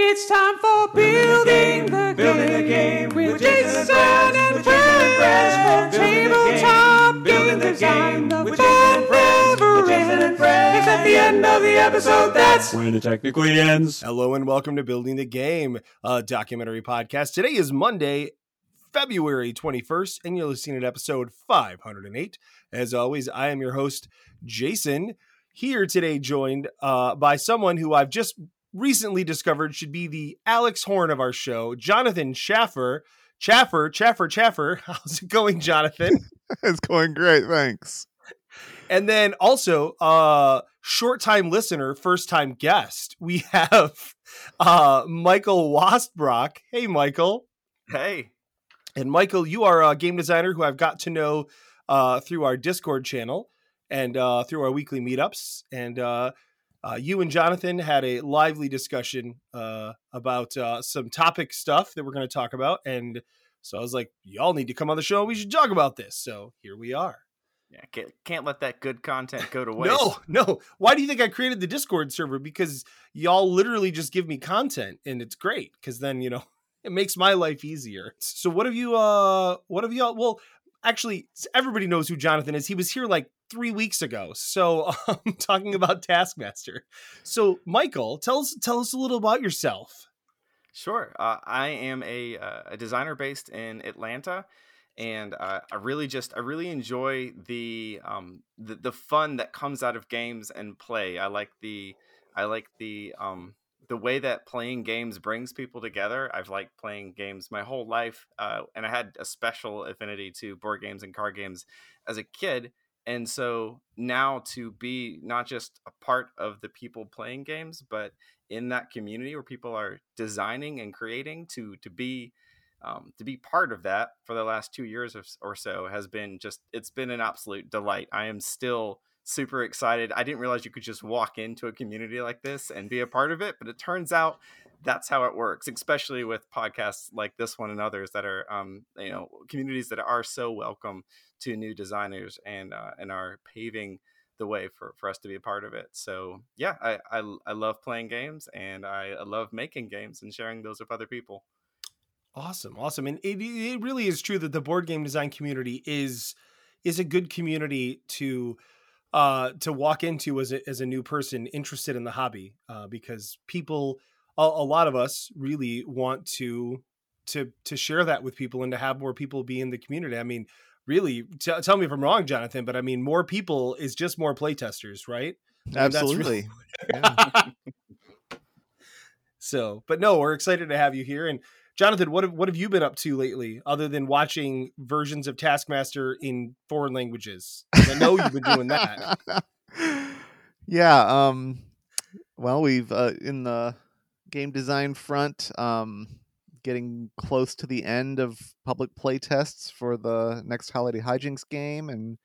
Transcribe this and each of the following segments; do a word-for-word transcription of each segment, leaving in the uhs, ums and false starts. It's time for building the game, building the game with Jason and friends from tabletop game design. The fun never ends. It's at the end of the episode. That's when it technically ends. Hello and welcome to Building the Game, a documentary podcast. Today is Monday, February twenty-first, and you're listening to episode five hundred eight. As always, I am your host, Jason. Here today, joined uh, by someone who I've just recently discovered should be the Alex Horn of our show, Jonathan Chaffer. Chaffer, Chaffer, Chaffer. How's it going, Jonathan? It's going great, thanks. And then also, uh, short-time listener, first-time guest, we have uh, Michael Waspbrock. Hey, Michael. Hey. And Michael, you are a game designer who I've got to know uh, through our Discord channel and uh, through our weekly meetups, and uh, Uh, you and Jonathan had a lively discussion uh, about uh, some topic stuff that we're going to talk about. And so I was like, y'all need to come on the show. We should talk about this. So here we are. Yeah, can't, can't let that good content go to waste. No, no. Why do you think I created the Discord server? Because y'all literally just give me content and it's great. Because then, you know, it makes my life easier. So what have you, uh, what have y'all, well, actually, everybody knows who Jonathan is. He was here like three weeks ago. So I'm um, talking about Taskmaster. So Michael, tell us, tell us a little about yourself. Sure. Uh, I am a, uh, a designer based in Atlanta, and uh, I really just, I really enjoy the, um, the, the fun that comes out of games and play. I like the, I like the, um, the way that playing games brings people together. I've liked playing games my whole life. Uh, and I had a special affinity to board games and card games as a kid. And so now to be not just a part of the people playing games, but in that community where people are designing and creating, to to be um, to be part of that for the last two years or so has been just, it's been an absolute delight. I am still super excited. I didn't realize you could just walk into a community like this and be a part of it, but it turns out that's how it works, especially with podcasts like this one and others that are, um, you know, communities that are so welcome to new designers and uh, and are paving the way for, for us to be a part of it. So, yeah, I, I, I love playing games, and I, I love making games and sharing those with other people. Awesome. Awesome. And it, it really is true that the board game design community is is a good community to uh, to walk into as a, as a new person interested in the hobby, uh, because people... a lot of us really want to to to share that with people and to have more people be in the community. I mean, really, t- tell me if I'm wrong, Jonathan, but I mean, more people is just more playtesters, right? Absolutely. I mean, that's really- yeah. So, but no, we're excited to have you here. And Jonathan, what have, what have you been up to lately, other than watching versions of Taskmaster in foreign languages? I know you've been doing that. Yeah. Um, well, we've uh, in the game design front, um getting close to the end of public play tests for the next Holiday Hijinks game, and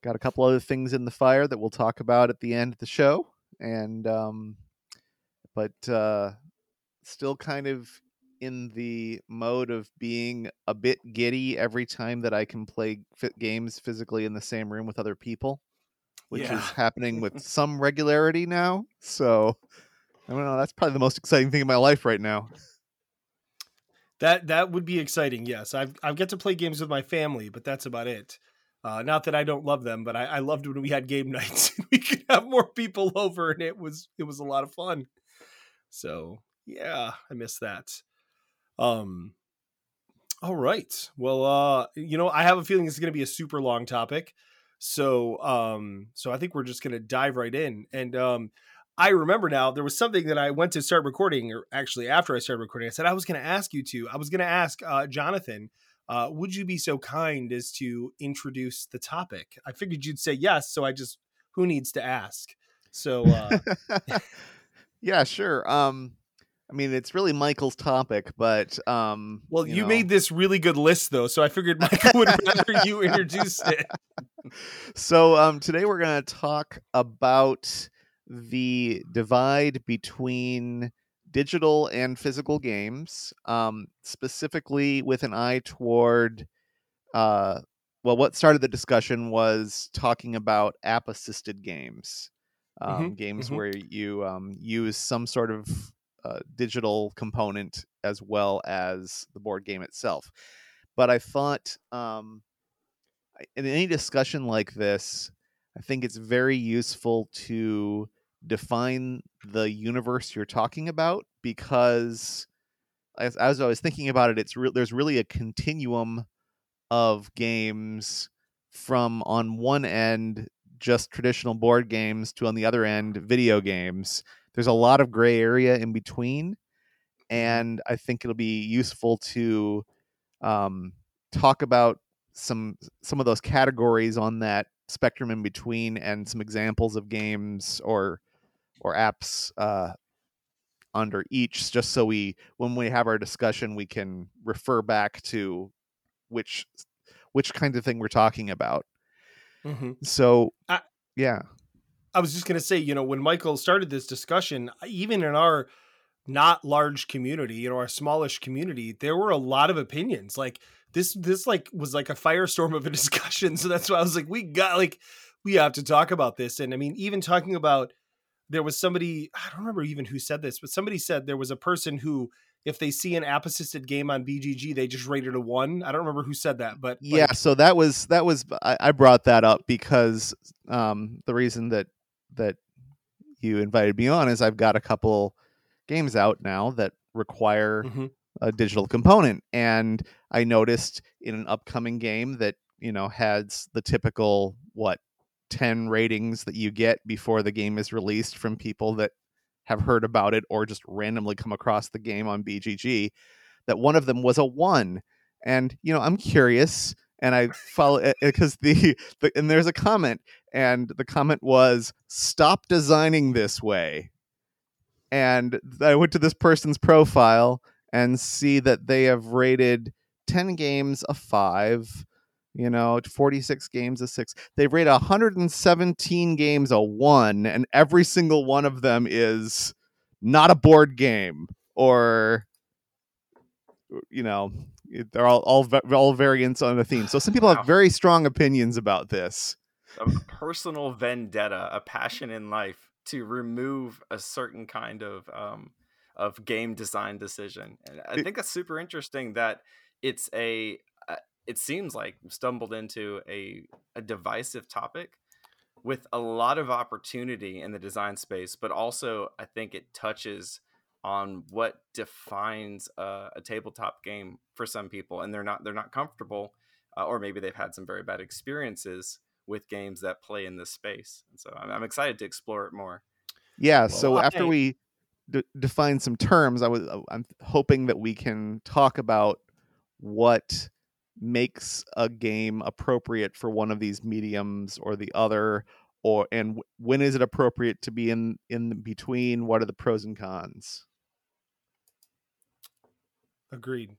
got a couple other things in the fire that we'll talk about at the end of the show. And um but uh still kind of in the mode of being a bit giddy every time that I can play fit games physically in the same room with other people, which yeah. is happening with some regularity now. So I don't know. That's probably the most exciting thing in my life right now. That that would be exciting. Yes, I've I've got to play games with my family, but that's about it. Uh, not that I don't love them, but I, I loved when we had game nights and we could have more people over, and it was it was a lot of fun. So yeah, I miss that. Um. All right. Well, uh, you know, I have a feeling it's going to be a super long topic, so um, so I think we're just going to dive right in. And um. I remember now, there was something that I went to start recording, or actually after I started recording, I said, I was going to ask you to, I was going to ask uh, Jonathan, uh, would you be so kind as to introduce the topic? I figured you'd say yes. So I just, who needs to ask? So, uh... yeah, sure. Um, I mean, it's really Michael's topic, but, um, well, you, you know... made this really good list though. So I figured Michael would rather you introduced it. So um, today we're going to talk about the divide between digital and physical games, um, specifically with an eye toward, uh, well, what started the discussion was talking about app-assisted games, um, mm-hmm. games mm-hmm. where you um, use some sort of uh, digital component as well as the board game itself. But I thought um, in any discussion like this, I think it's very useful to define the universe you're talking about, because as, as I was thinking about it, it's re- there's really a continuum of games from, on one end, just traditional board games, to on the other end, video games. There's a lot of gray area in between, and I think it'll be useful to um, talk about some some of those categories on that spectrum in between, and some examples of games or or apps uh, under each, just so we, when we have our discussion, we can refer back to which which kind of thing we're talking about. Mm-hmm. So, I, yeah, I was just going to say, you know, when Michael started this discussion, even in our not large community, you know, our smallish community, there were a lot of opinions. Like this, this like was like a firestorm of a discussion. So that's why I was like, we got like, we have to talk about this. And I mean, even talking about, there was somebody, I don't remember even who said this, but somebody said there was a person who, if they see an app assisted game on B G G, they just rate it a one. I don't remember who said that, but like... yeah. So that was, that was, I brought that up because um, the reason that, that you invited me on is I've got a couple games out now that require mm-hmm. a digital component. And I noticed in an upcoming game that, you know, has the typical, what, ten ratings that you get before the game is released from people that have heard about it or just randomly come across the game on B G G, that one of them was a one. And, you know, I'm curious, and I follow because the, the, and there's a comment, and the comment was, "Stop designing this way." And I went to this person's profile and see that they have rated ten games a five, you know, forty-six games a six. They've rated one hundred seventeen games a one, and every single one of them is not a board game, or, you know, they're all all, all variants on the theme. So some people wow. have very strong opinions about this. A personal vendetta, a passion in life to remove a certain kind of um, of game design decision. And I think that's super interesting that it's a... it seems like stumbled into a, a divisive topic with a lot of opportunity in the design space, but also I think it touches on what defines a, a tabletop game for some people. And they're not, they're not comfortable, uh, or maybe they've had some very bad experiences with games that play in this space. And so I'm, I'm excited to explore it more. Yeah. Well, so I... after we d- define some terms, I was, I'm hoping that we can talk about what makes a game appropriate for one of these mediums or the other, or and when is it appropriate to be in in between? What are the pros and cons? Agreed.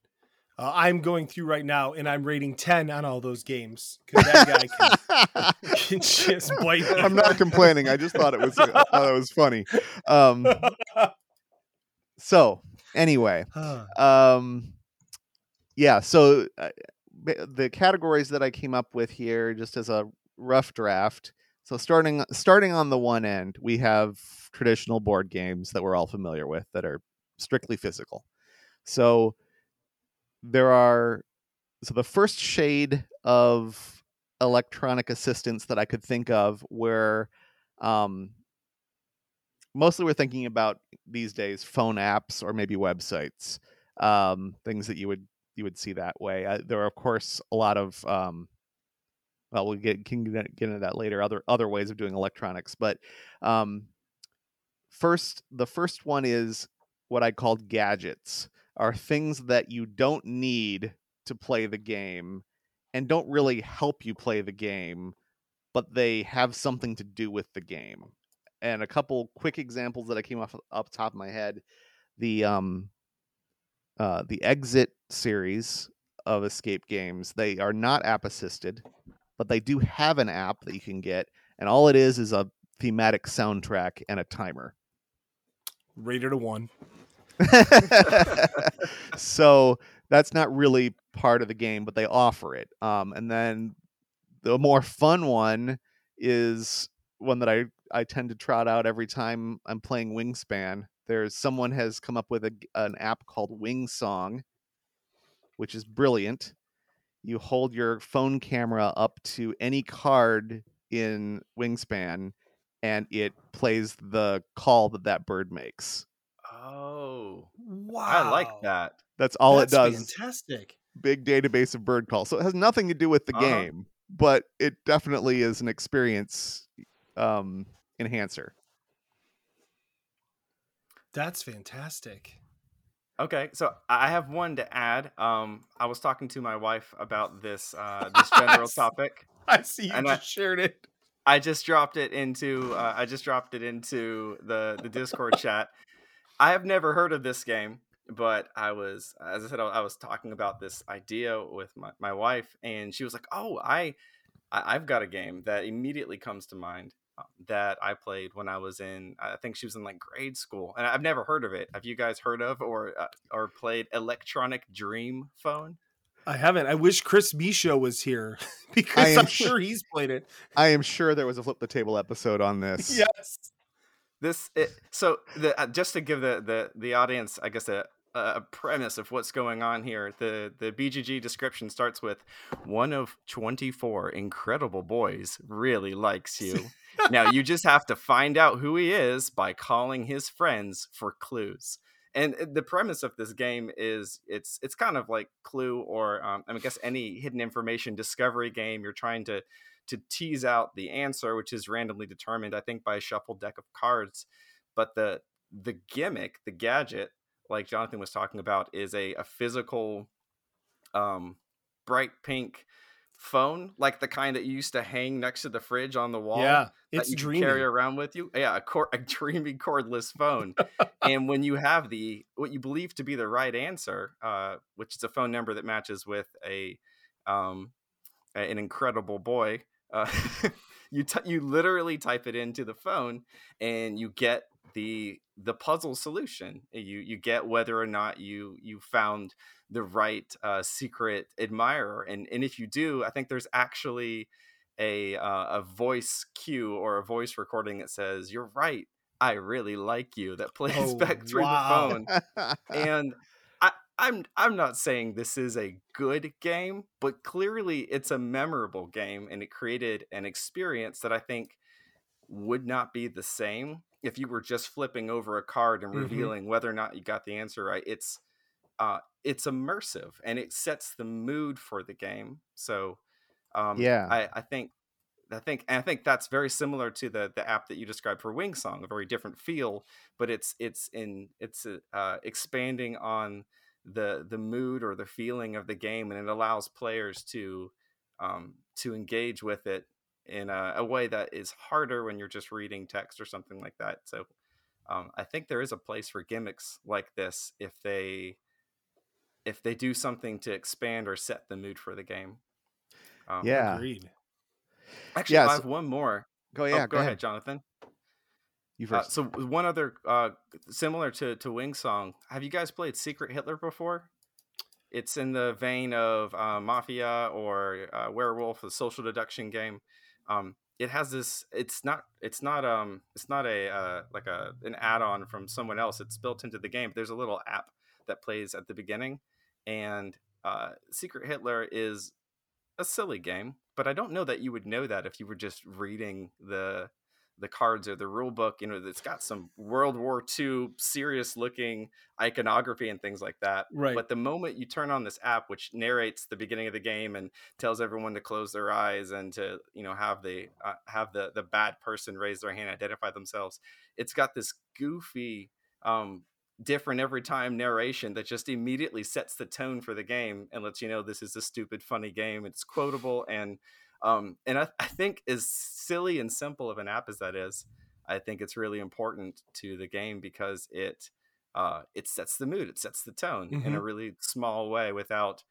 Uh, I'm going through right now, and I'm rating ten on all those games because that guy can, can just bite me. I'm not complaining. I just thought it was I thought it was funny. Um, so anyway, um, yeah. So. Uh, the categories that I came up with here just as a rough draft. So starting starting on the one end, we have traditional board games that we're all familiar with that are strictly physical. So there are so the first shade of electronic assistance that I could think of, where um, mostly we're thinking about these days phone apps or maybe websites, um, things that you would you would see that way. Uh, there are, of course, a lot of, um, well, we'll get, can get into that later, other other ways of doing electronics. But um, first, the first one is what I called gadgets, are things that you don't need to play the game and don't really help you play the game, but they have something to do with the game. And a couple quick examples that I came off up top of my head, the, um, Uh, the Exit series of escape games, they are not app assisted, but they do have an app that you can get. And all it is is a thematic soundtrack and a timer. Rated a one. So that's not really part of the game, but they offer it. Um, and then the more fun one is one that I, I tend to trot out every time I'm playing Wingspan, There's someone has come up with a, an app called Wingsong, which is brilliant. You hold your phone camera up to any card in Wingspan, and it plays the call that that bird makes. Oh, wow. I like that. That's all That's it does. Fantastic. Big database of bird calls. So it has nothing to do with the uh-huh. game, but it definitely is an experience um, enhancer. That's fantastic. Okay, so I have one to add. Um, I was talking to my wife about this uh, this general topic. I see you and just I, shared it. I just dropped it into uh, I just dropped it into the the Discord chat. I have never heard of this game, but I was, as I said, I, I was talking about this idea with my, my wife, and she was like, "Oh, I, I I've got a game that immediately comes to mind." That I played when I was in, I think she was in like grade school, and I've never heard of it. Have you guys heard of or uh, or played Electronic Dream Phone? I haven't. I wish Chris Michaud was here because I'm sure he's played it. I am sure there was a Flip the Table episode on this. Yes. This it, so the, uh, just to give the, the, the audience, I guess, a a premise of what's going on here. The the B G G description starts with one of twenty-four incredible boys really likes you. Now you just have to find out who he is by calling his friends for clues. And the premise of this game is it's it's kind of like Clue or um, I guess any hidden information discovery game. You're trying to to tease out the answer, which is randomly determined, I think, by a shuffled deck of cards. But the the gimmick, the gadget, like Jonathan was talking about, is a, a physical um, bright pink phone, like the kind that you used to hang next to the fridge on the wall. Yeah, it's that you dreamy. Carry around with you. Yeah, a, cor- a dreamy cordless phone. And when you have the what you believe to be the right answer, uh, which is a phone number that matches with a um, an incredible boy, uh, you t- you literally type it into the phone and you get the the puzzle solution. You you get whether or not you you found the right uh secret admirer, and and if you do, I think there's actually a uh, a voice cue or a voice recording that says, "You're right, I really like you," that plays oh, back through wow. the phone. And i i'm i'm not saying this is a good game, but clearly it's a memorable game, and it created an experience that I think would not be the same if you were just flipping over a card and revealing mm-hmm. whether or not you got the answer right. It's uh, it's immersive, and it sets the mood for the game. So um, yeah, I, I think I think and I think that's very similar to the the app that you described for Wingsong, a very different feel, but it's it's in it's uh, expanding on the the mood or the feeling of the game, and it allows players to um, to engage with it in a, a way that is harder when you're just reading text or something like that. So um, I think there is a place for gimmicks like this if they if they do something to expand or set the mood for the game. Um, yeah. Agreed. Actually, yeah, so, I have one more. Go, yeah, oh, go, go ahead, ahead, Jonathan. You first. Uh, so one other, uh, similar to, to Wingsong, have you guys played Secret Hitler before? It's in the vein of uh, Mafia or uh, Werewolf, the social deduction game. Um, it has this, it's not, it's not, um, it's not a, uh, like a, an add-on from someone else. It's built into the game. There's a little app that plays at the beginning, and, uh, Secret Hitler is a silly game, but I don't know that you would know that if you were just reading the, the cards or the rule book. You know, it's got some World War Two serious looking iconography and things like that. Right. But the moment you turn on this app, which narrates the beginning of the game and tells everyone to close their eyes and to, you know, have the, uh, have the, the bad person raise their hand, identify themselves. It's got this goofy, um, different every time narration that just immediately sets the tone for the game and lets you know, this is a stupid, funny game. It's quotable. And, Um, and I, I think as silly and simple of an app as that is, I think it's really important to the game because it uh, it sets the mood, it sets the tone mm-hmm. in a really small way without,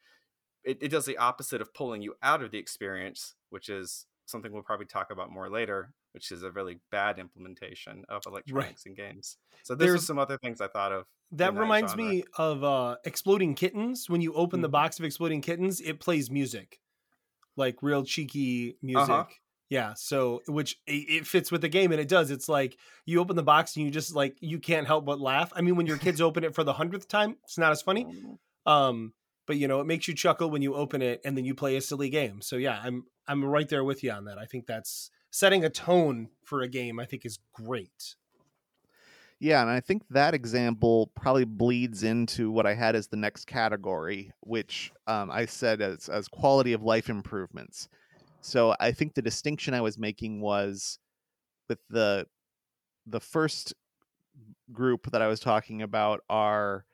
it, it does the opposite of pulling you out of the experience, which is something we'll probably talk about more later, which is a really bad implementation of electronics and right. games. So there's are some other things I thought of. That, that reminds genre. me of uh, Exploding Kittens. When you open mm-hmm. the box of Exploding Kittens, it plays music. Like real cheeky music. Uh-huh. Yeah. So, which it fits with the game, and it does. It's like you open the box and you just like, you can't help but laugh. I mean, when your kids open it for the hundredth time, it's not as funny. Um, but you know, it makes you chuckle when you open it and then you play a silly game. So yeah, I'm, I'm right there with you on that. I think that's setting a tone for a game, I think, is great. Yeah. And I think that example probably bleeds into what I had as the next category, which um, I said as, as quality of life improvements. So I think the distinction I was making was with the the first group that I was talking about are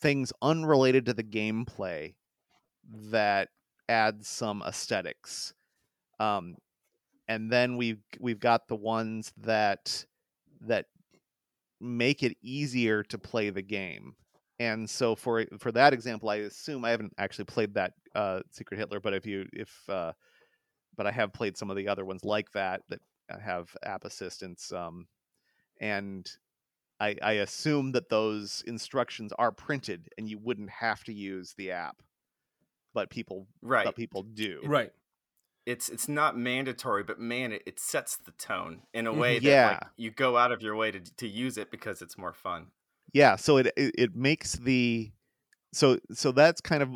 things unrelated to the gameplay that add some aesthetics. Um, and then we've we've got the ones that that make it easier to play the game. And so for for that example, I assume I haven't actually played that uh, Secret Hitler, but if you if uh, but I have played some of the other ones like that, that have app assistance. Um, and I, I assume that those instructions are printed and you wouldn't have to use the app, but people, right. but people do. Right. It's, it's not mandatory, but man, it, it sets the tone in a way yeah. that like, you go out of your way to, to use it because it's more fun. Yeah. So it, it, it makes the, So so that's kind of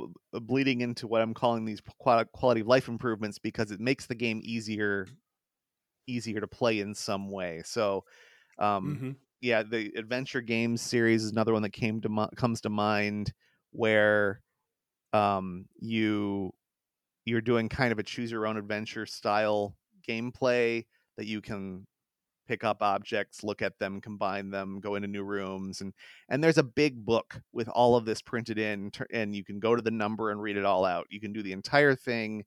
bleeding into what I'm calling these quality of life improvements, because it makes the game easier easier to play in some way. So, um, mm-hmm. yeah, the Adventure Games series is another one that came to comes to mind where um, you, you're doing kind of a choose your own adventure style gameplay that you can pick up objects, look at them, combine them, go into new rooms. And, and there's a big book with all of this printed in, and you can go to the number and read it all out. You can do the entire thing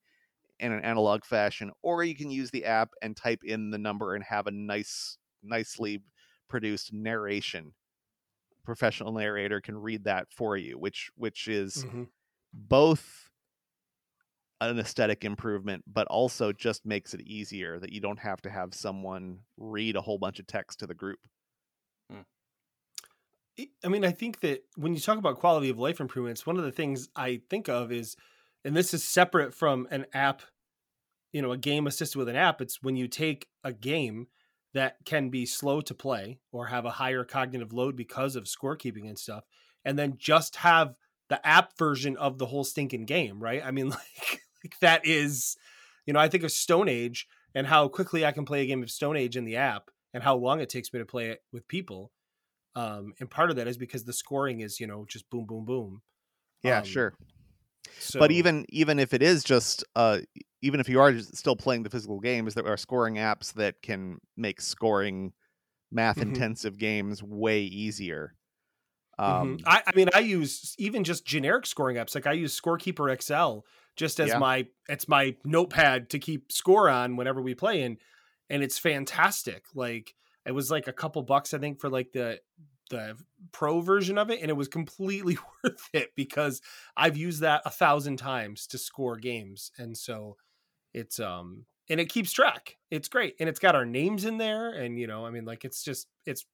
in an analog fashion, or you can use the app and type in the number and have a nice, nicely produced narration. A professional narrator can read that for you, which, which is mm-hmm. both an aesthetic improvement, but also just makes it easier that you don't have to have someone read a whole bunch of text to the group. I mean, I think that when you talk about quality of life improvements, one of the things I think of is, and this is separate from an app, you know, a game assisted with an app, it's when you take a game that can be slow to play or have a higher cognitive load because of scorekeeping and stuff, and then just have the app version of the whole stinking game, right? I mean, like, Like that is, you know, I think of Stone Age and how quickly I can play a game of Stone Age in the app and how long it takes me to play it with people. Um, and part of that is because the scoring is, you know, just boom, boom, boom. Yeah, um, sure. So, but even even if it is just, uh, even if you are just still playing the physical games, there are scoring apps that can make scoring math-intensive mm-hmm. games way easier. Um, mm-hmm. I, I mean, I use even just generic scoring apps. Like I use Scorekeeper X L. Just as yeah. my, it's my notepad to keep score on whenever we play. And, and it's fantastic. Like it was like a couple bucks, I think, for like the, the pro version of it. And it was completely worth it because I've used that a thousand times to score games. And so it's, um, and it keeps track. It's great. And it's got our names in there. And, you know, I mean, like, it's just, it's,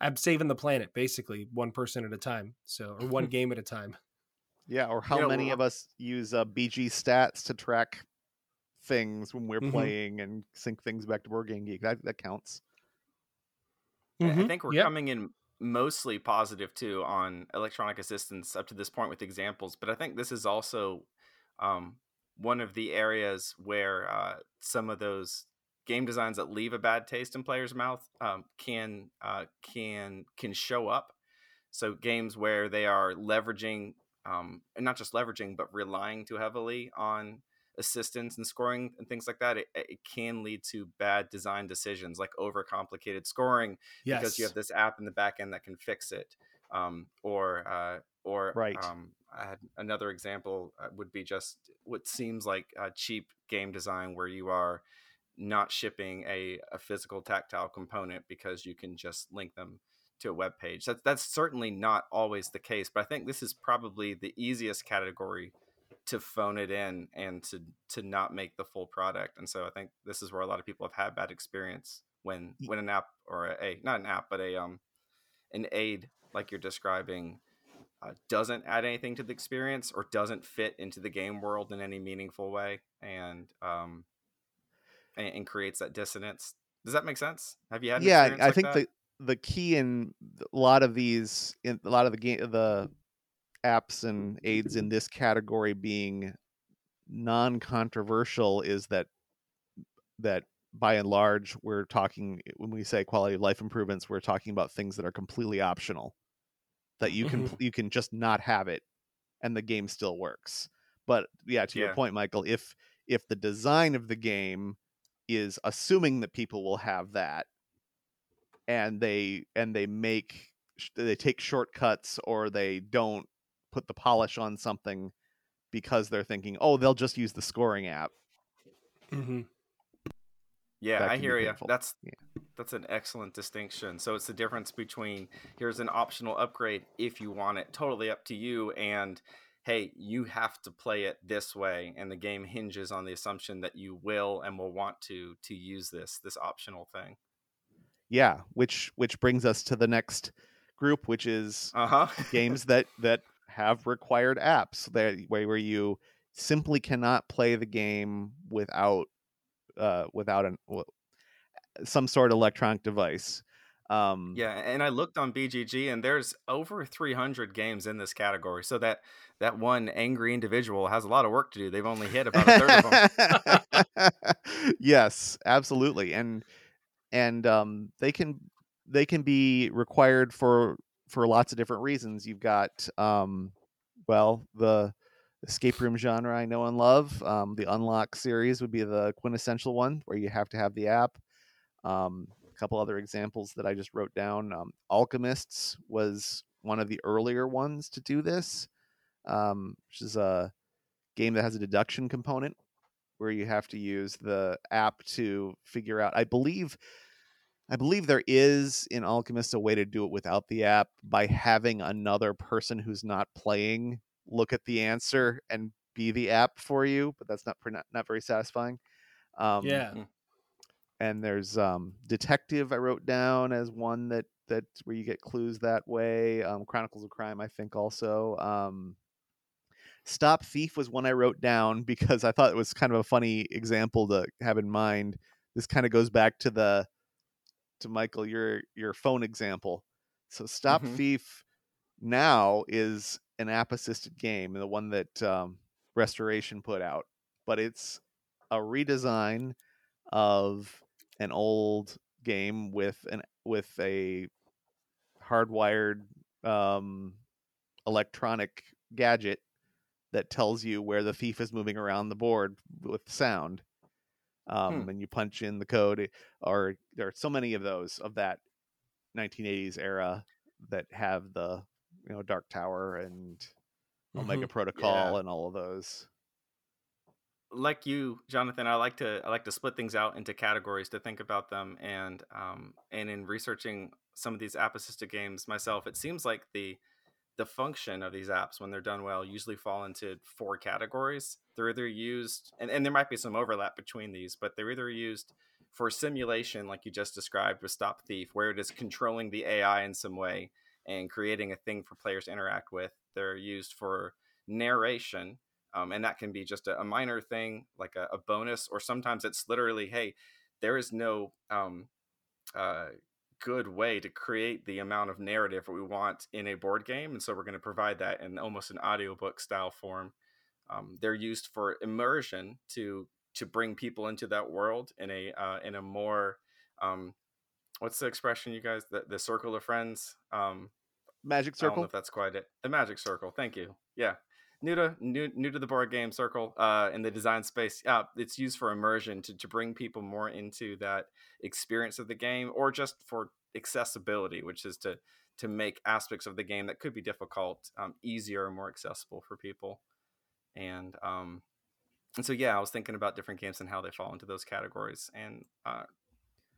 I'm saving the planet basically one person at a time. So, or one game at a time. Yeah, or how you know, many of us use uh, B G Stats to track things when we're mm-hmm. playing and sync things back to Board Game Geek. That that counts. Mm-hmm. I think we're yep. coming in mostly positive, too, on electronic assistance up to this point with examples. But I think this is also um, one of the areas where uh, some of those game designs that leave a bad taste in players' mouth um, can uh, can can show up. So games where they are leveraging... Um, and not just leveraging, but relying too heavily on assistance and scoring and things like that, it, it can lead to bad design decisions, like overcomplicated scoring yes. because you have this app in the back end that can fix it. Um, or uh, or right. um, I had another example would be just what seems like a cheap game design where you are not shipping a, a physical tactile component because you can just link them to a web page. That's that's certainly not always the case, but I think this is probably the easiest category to phone it in and to to not make the full product. And so I think this is where a lot of people have had bad experience when when an app or a not an app but a um an aid like you're describing uh, doesn't add anything to the experience or doesn't fit into the game world in any meaningful way. And um and, and creates that dissonance. Does that make sense? Have you had? An yeah, I like think that? the the key in a lot of these, in a lot of the game, the apps and aids in this category being non-controversial is that that by and large, we're talking, when we say quality of life improvements, we're talking about things that are completely optional, that you can mm-hmm. you can just not have it and the game still works. But yeah, to yeah. your point, Michael, if if the design of the game is assuming that people will have that, and they and they make they take shortcuts or they don't put the polish on something because they're thinking, oh, they'll just use the scoring app. Mm-hmm. Yeah, I hear you. That's yeah. that's an excellent distinction. So it's the difference between here's an optional upgrade if you want it, totally up to you, and hey, you have to play it this way, and the game hinges on the assumption that you will and will want to to use this this optional thing. Yeah, which which brings us to the next group, which is uh-huh. games that that have required apps, that way where you simply cannot play the game without uh without an some sort of electronic device. Um yeah, and I looked on B G G and there's over three hundred games in this category, so that that one angry individual has a lot of work to do. They've only hit about a third of them. Yes, absolutely. And and um they can they can be required for for lots of different reasons. You've got um well the escape room genre I know and love. Um, the Unlock series would be the quintessential one where you have to have the app. Um, a couple other examples that I just wrote down. Um, Alchemists was one of the earlier ones to do this, um, which is a game that has a deduction component where you have to use the app to figure out. I believe, I believe there is in Alchemists a way to do it without the app by having another person who's not playing look at the answer and be the app for you, but that's not not very satisfying. Um, yeah. And there's um, Detective I wrote down as one that that where you get clues that way. Um, Chronicles of Crime I think also. Um, Stop Thief was one I wrote down because I thought it was kind of a funny example to have in mind. This kind of goes back to the to Michael your your phone example. So Stop mm-hmm. Thief now is an app-assisted game, the one that um, Restoration put out, but it's a redesign of an old game with an with a hardwired um, electronic gadget that tells you where the thief is moving around the board with sound, um, hmm. and you punch in the code. Or there are so many of those of that nineteen eighties era that have the, you know, Dark Tower and Omega mm-hmm. Protocol yeah. and all of those. Like you, Jonathan, I like to I like to split things out into categories to think about them. And um, and in researching some of these app-assisted games myself, it seems like the the function of these apps, when they're done well, usually fall into four categories. They're either used, and, and there might be some overlap between these, but they're either used for simulation, like you just described with Stop Thief, where it is controlling the A I in some way and creating a thing for players to interact with. They're used for narration, um, and that can be just a, a minor thing, like a, a bonus, or sometimes it's literally, hey, there is no um, uh, good way to create the amount of narrative we want in a board game, and so we're going to provide that in almost an audiobook style form. Um, they're used for immersion to to bring people into that world in a uh, in a more um, what's the expression, you guys? The, the circle of friends? Um, magic circle? I don't know if that's quite it. The magic circle. Thank you. Yeah. New to new, new to the board game circle uh, in the design space. Uh, it's used for immersion to, to bring people more into that experience of the game, or just for accessibility, which is to, to make aspects of the game that could be difficult um, easier and more accessible for people. And um, and so, yeah, I was thinking about different games and how they fall into those categories. And uh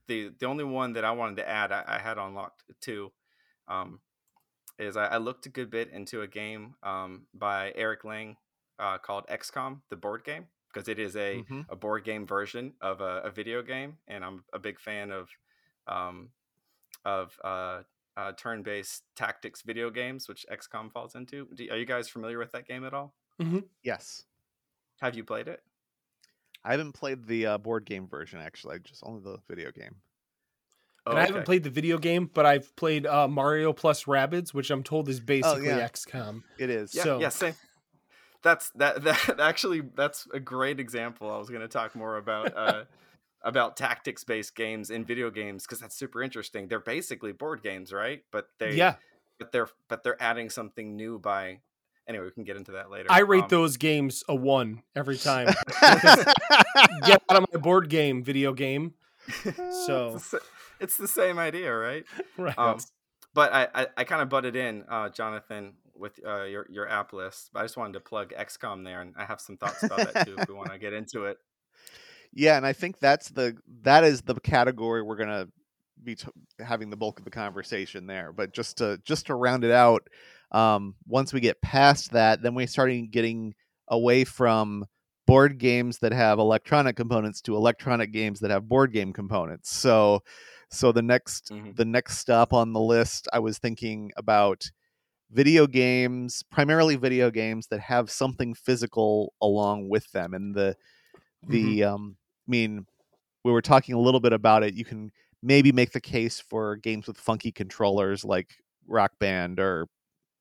The the only one that I wanted to add, I, I had unlocked too, um, is I, I looked a good bit into a game um, by Eric Lang uh, called X COM, the board game, because it is a, mm-hmm. a board game version of a, a video game. And I'm a big fan of um, of uh, uh, turn-based tactics video games, which X COM falls into. Do, are you guys familiar with that game at all? Mm-hmm. Yes. Have you played it? I haven't played the uh, board game version, actually. Just only the video game. Oh, and I okay. haven't played the video game, but I've played uh, Mario Plus Rabbids, which I'm told is basically oh, yeah. X COM. It is. Yeah, so. yeah same. That's that, that actually that's a great example. I was going to talk more about uh, about tactics based games in video games, because that's super interesting. They're basically board games, right? But they yeah. but they're but they're adding something new by. Anyway, we can get into that later. I rate um, those games a one every time. Get out of my board game, video game. So it's the same idea, right? Right. Um, but I, I, I kind of butted in, uh, Jonathan, with uh, your your app list. But I just wanted to plug X COM there, and I have some thoughts about that too if we want to get into it. Yeah, and I think that's the that is the category we're gonna be t- having the bulk of the conversation there. But just to just to round it out. Um, once we get past that, then we started getting away from board games that have electronic components to electronic games that have board game components. So, so the next, mm-hmm. the next stop on the list, I was thinking about video games, primarily video games that have something physical along with them. And the, the, mm-hmm. um, I mean, we were talking a little bit about it. You can maybe make the case for games with funky controllers like Rock Band or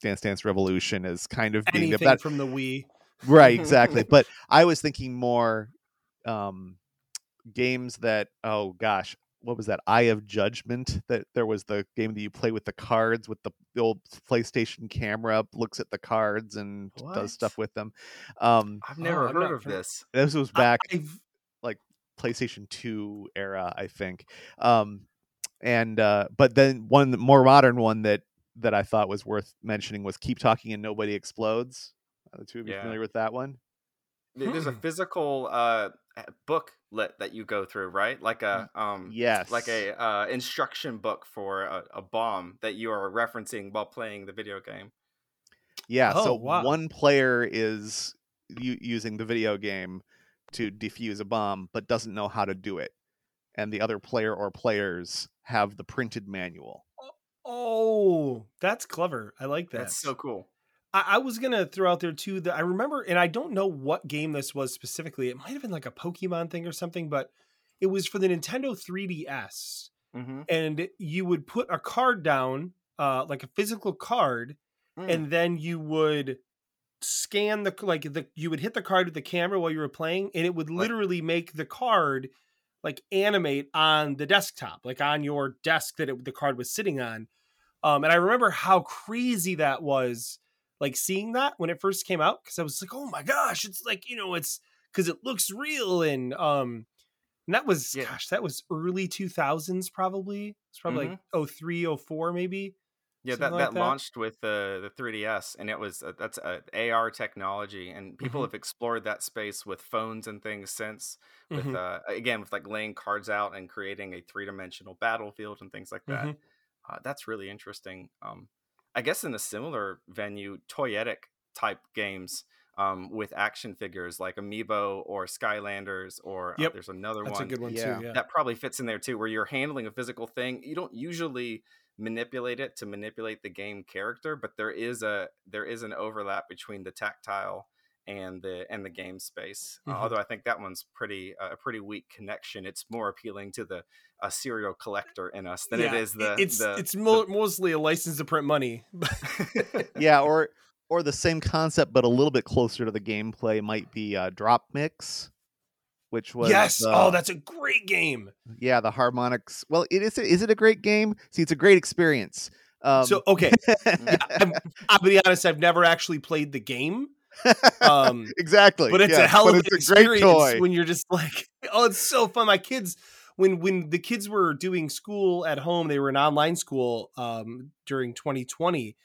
Dance Dance Revolution is kind of being that from the Wii, right? Exactly. But I was thinking more um, games that oh gosh, what was that? Eye of Judgment. That there was the game that you play with the cards with the, the old PlayStation camera, looks at the cards and what? does stuff with them. Um, I've never oh, heard, heard of this. This was back I've... like PlayStation two era, I think. Um, and uh, but then one more modern one that. that I thought was worth mentioning was Keep Talking and Nobody Explodes. Are the two of you yeah. familiar with that one? There's hmm. a physical uh, booklet that you go through, right? Like a um, yes, like a uh, instruction book for a, a bomb that you are referencing while playing the video game. Yeah, oh, so wow. one player is u- using the video game to defuse a bomb, but doesn't know how to do it, and the other player or players have the printed manual. Oh, that's clever. I like that. That's so cool. I, I was going to throw out there too that I remember, and I don't know what game this was specifically. It might've been like a Pokemon thing or something, but it was for the Nintendo three D S. Mm-hmm. And you would put a card down, uh, like a physical card. Mm. And then you would scan the, like the, you would hit the card with the camera while you were playing, and it would literally like, make the card like animate on the desktop, like on your desk that it, the card was sitting on. Um, and I remember how crazy that was, like seeing that when it first came out, because I was like, oh my gosh, it's like, you know, it's because it looks real. And um, and that was, yeah. gosh, that was early two thousands probably. It's probably mm-hmm. like oh three, oh four maybe. Yeah, that, like that that launched with uh, the three D S, and it was uh, that's uh, A R technology, and people mm-hmm. have explored that space with phones and things since. With mm-hmm. uh, again, with like laying cards out and creating a three-dimensional battlefield and things like that. Mm-hmm. Uh, that's really interesting. Um, I guess in a similar venue, toyetic type games um, with action figures like Amiibo or Skylanders, or yep. uh, there's another that's one. That's a good one yeah. too. Yeah. That probably fits in there too, where you're handling a physical thing. You don't usually manipulate it to manipulate the game character, but there is a there is an overlap between the tactile and the and the game space. Mm-hmm. Uh, although I think that one's pretty uh, a pretty weak connection. It's more appealing to the a serial collector in us than yeah, it is the it's the, it's the, mo- mostly a license to print money. yeah, or or the same concept but a little bit closer to the gameplay might be uh, Drop Mix. Which was yes. The, oh, that's a great game. Yeah, the harmonics. Well, it is. Is it a great game? See, it's a great experience. Um, so okay, yeah, I'm, I'll be honest. I've never actually played the game. Um, exactly. But it's yeah, a hell of an experience great toy. When you're just like, oh, it's so fun. My kids, when when the kids were doing school at home, they were in online school um, during twenty twenty,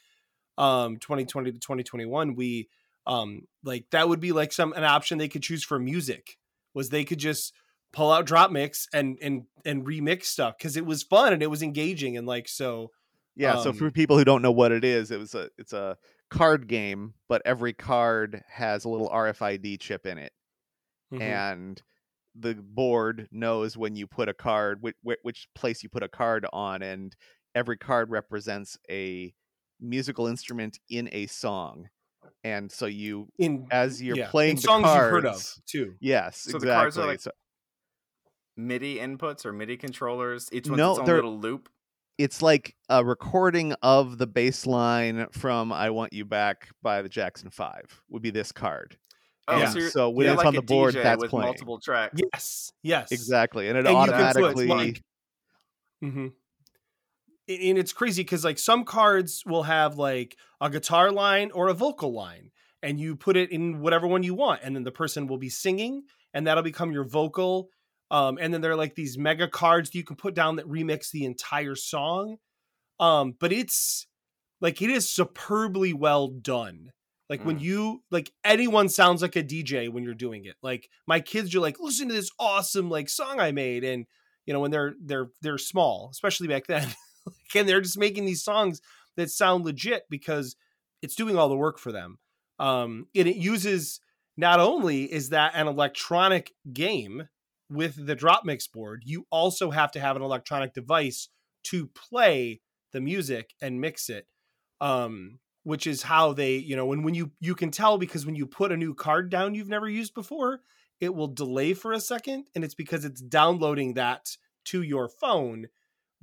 um, twenty twenty to twenty twenty-one. We um, like that would be like some an option they could choose for music. Was they could just pull out Drop Mix and and and remix stuff because it was fun and it was engaging and like so. Yeah, um, so for people who don't know what it is, it was a it's a card game, but every card has a little R F I D chip in it, mm-hmm. and the board knows when you put a card which which place you put a card on, and every card represents a musical instrument in a song. And so you, in as you're yeah. playing in the songs cards, you've heard of too. Yes, so exactly. The cards are like so, MIDI inputs or MIDI controllers. Each one's no, its own little loop. It's like a recording of the bass line from "I Want You Back" by the Jackson Five. Would be this card. Oh, yeah. So, you're, so when you're it's like on the board, D J that's with playing multiple tracks. Yes, yes, exactly, and it and automatically. Like, mm-hmm. And it's crazy because like some cards will have like a guitar line or a vocal line, and you put it in whatever one you want, and then the person will be singing, and that'll become your vocal. Um, and then there are like these mega cards that you can put down that remix the entire song. Um, but it's like it is superbly well done. Like mm. when you like anyone sounds like a D J when you're doing it. Like my kids are like, listen to this awesome like song I made, and you know when they're they're they're small, especially back then. And they're just making these songs that sound legit because it's doing all the work for them. Um, and it uses, not only is that an electronic game with the Drop Mix board, you also have to have an electronic device to play the music and mix it. Um, which is how they, you know, and when you, you can tell because when you put a new card down you've never used before, it will delay for a second. And it's because it's downloading that to your phone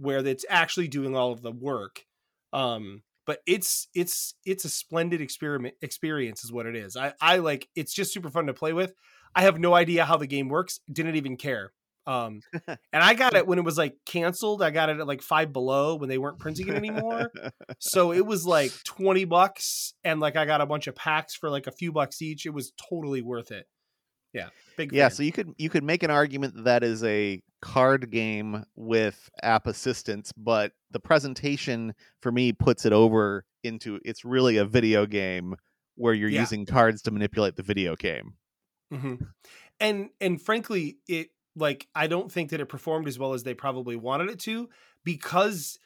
where it's actually doing all of the work. Um, but it's, it's, it's a splendid experiment experience is what it is. I, I like, it's just super fun to play with. I have no idea how the game works. Didn't even care. Um, and I got it when it was like canceled. I got it at like Five Below when they weren't printing it anymore. So it was like twenty bucks. And like, I got a bunch of packs for like a few bucks each. It was totally worth it. Yeah. Big yeah. Fan. So you could, you could make an argument that, that is a card game with app assistance, but the presentation for me puts it over into, it's really a video game where you're yeah. using cards to manipulate the video game. Mm-hmm. And, and frankly, it like, I don't think that it performed as well as they probably wanted it to, because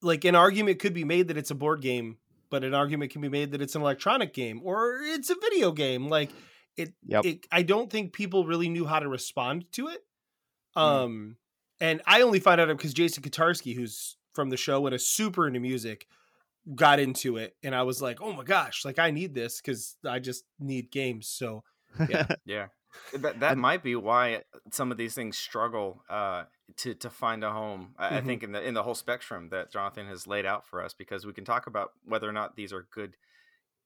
like an argument could be made that it's a board game, but an argument can be made that it's an electronic game or it's a video game. Like, It, yep. it, I don't think people really knew how to respond to it. Um, mm. And I only found out because Jason Katarski, who's from the show and is super into music, got into it. And I was like, oh my gosh, like I need this because I just need games. So yeah. yeah. That, that might be why some of these things struggle uh, to, to find a home. I, mm-hmm. I think in the, in the whole spectrum that Jonathan has laid out for us, because we can talk about whether or not these are good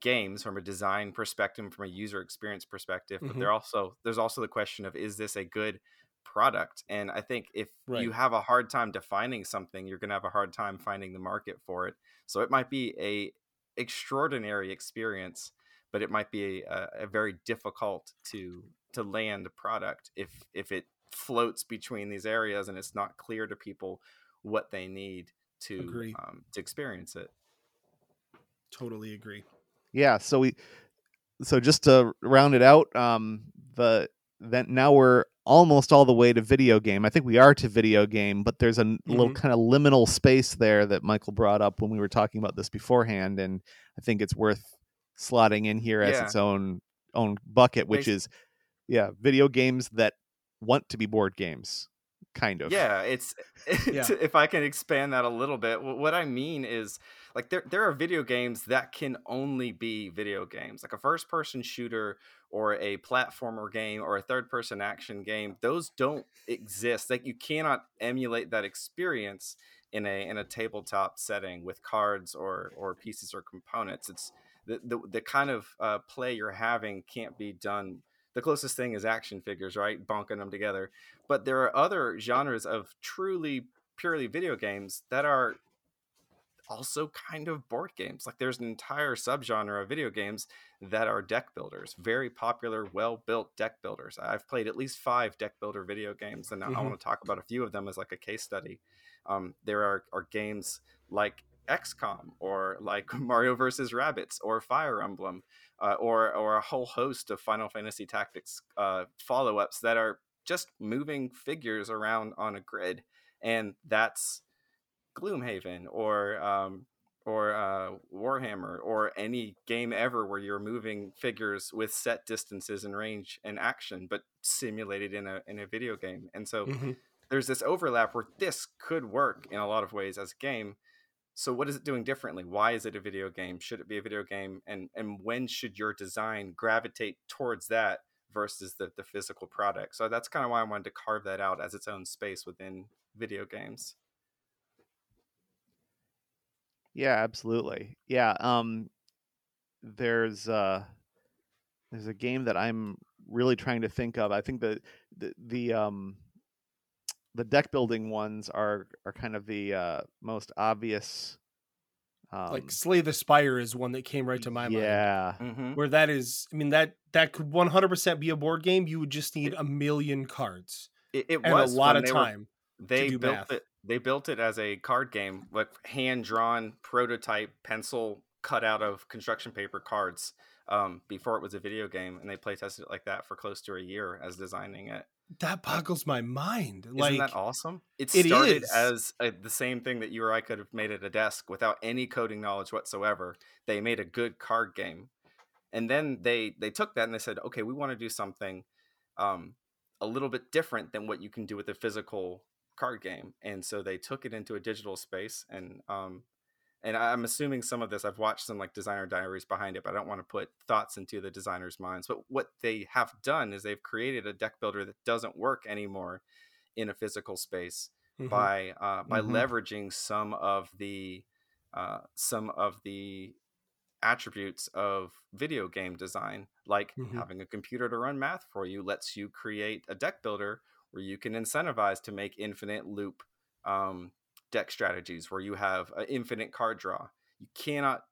games from a design perspective, from a user experience perspective, but mm-hmm. they're also there's also the question of, is this a good product? And I think if right. you have a hard time defining something, you're gonna have a hard time finding the market for it. So it might be a extraordinary experience, but it might be a, a very difficult to to land product if if it floats between these areas and it's not clear to people what they need to um, to experience it. Totally agree. Yeah, so we, so just to round it out, um, the then now we're almost all the way to video game. I think we are to video game, but there's a mm-hmm. little kind of liminal space there that Michael brought up when we were talking about this beforehand, and I think it's worth slotting in here as yeah. its own own bucket, which Basically. is, yeah, video games that want to be board games, kind of. Yeah, it's, it's yeah. if I can expand that a little bit, what I mean is, like there, there are video games that can only be video games, like a first person shooter or a platformer game or a third person action game. Those don't exist. Like you cannot emulate that experience in a, in a tabletop setting with cards or, or pieces or components. It's the, the, the kind of uh, play you're having can't be done. The closest thing is action figures, right? Bonking them together. But there are other genres of truly purely video games that are also kind of board games. Like there's an entire subgenre of video games that are deck builders, very popular, well-built deck builders. I've played at least five deck builder video games, and mm-hmm. I want to talk about a few of them as like a case study. Um, there are, are games like X COM or like Mario Plus Rabbids or Fire Emblem uh, or, or a whole host of Final Fantasy Tactics uh, follow-ups that are just moving figures around on a grid. And that's Gloomhaven or um or uh Warhammer or any game ever where you're moving figures with set distances and range and action, but simulated in a in a video game. And so mm-hmm. there's this overlap where this could work in a lot of ways as a game, So what is it doing differently? Why is it a video game? Should it be a video game? And and when should your design gravitate towards that versus the, the physical product? So that's kind of why I wanted to carve that out as its own space within video games. Yeah, absolutely. Yeah. Um, there's uh, there's a game that I'm really trying to think of. I think the the, the um the deck building ones are are kind of the uh, most obvious. Um, like Slay the Spire is one that came right to my yeah. mind. Yeah, mm-hmm. Where that is, I mean that that could one hundred percent be a board game. You would just need it, a million cards. It, it and was a lot of they time. Were, they to do built math. it. They built it as a card game, like hand-drawn prototype pencil cut out of construction paper cards um, before it was a video game. And they play tested it like that for close to a year as designing it. That boggles my mind. Isn't like, that awesome? It, it started is. as a, the same thing that you or I could have made at a desk without any coding knowledge whatsoever. They made a good card game. And then they, they took that and they said, okay, we want to do something um, a little bit different than what you can do with a physical card game. And so they took it into a digital space, and um and I'm assuming some of this, I've watched some like designer diaries behind it, but I don't want to put thoughts into the designers' minds. But what they have done is they've created a deck builder that doesn't work anymore in a physical space, mm-hmm. by uh by mm-hmm. leveraging some of the uh some of the attributes of video game design, like mm-hmm. having a computer to run math for you lets you create a deck builder where you can incentivize to make infinite loop um, deck strategies, where you have an infinite card draw. You cannot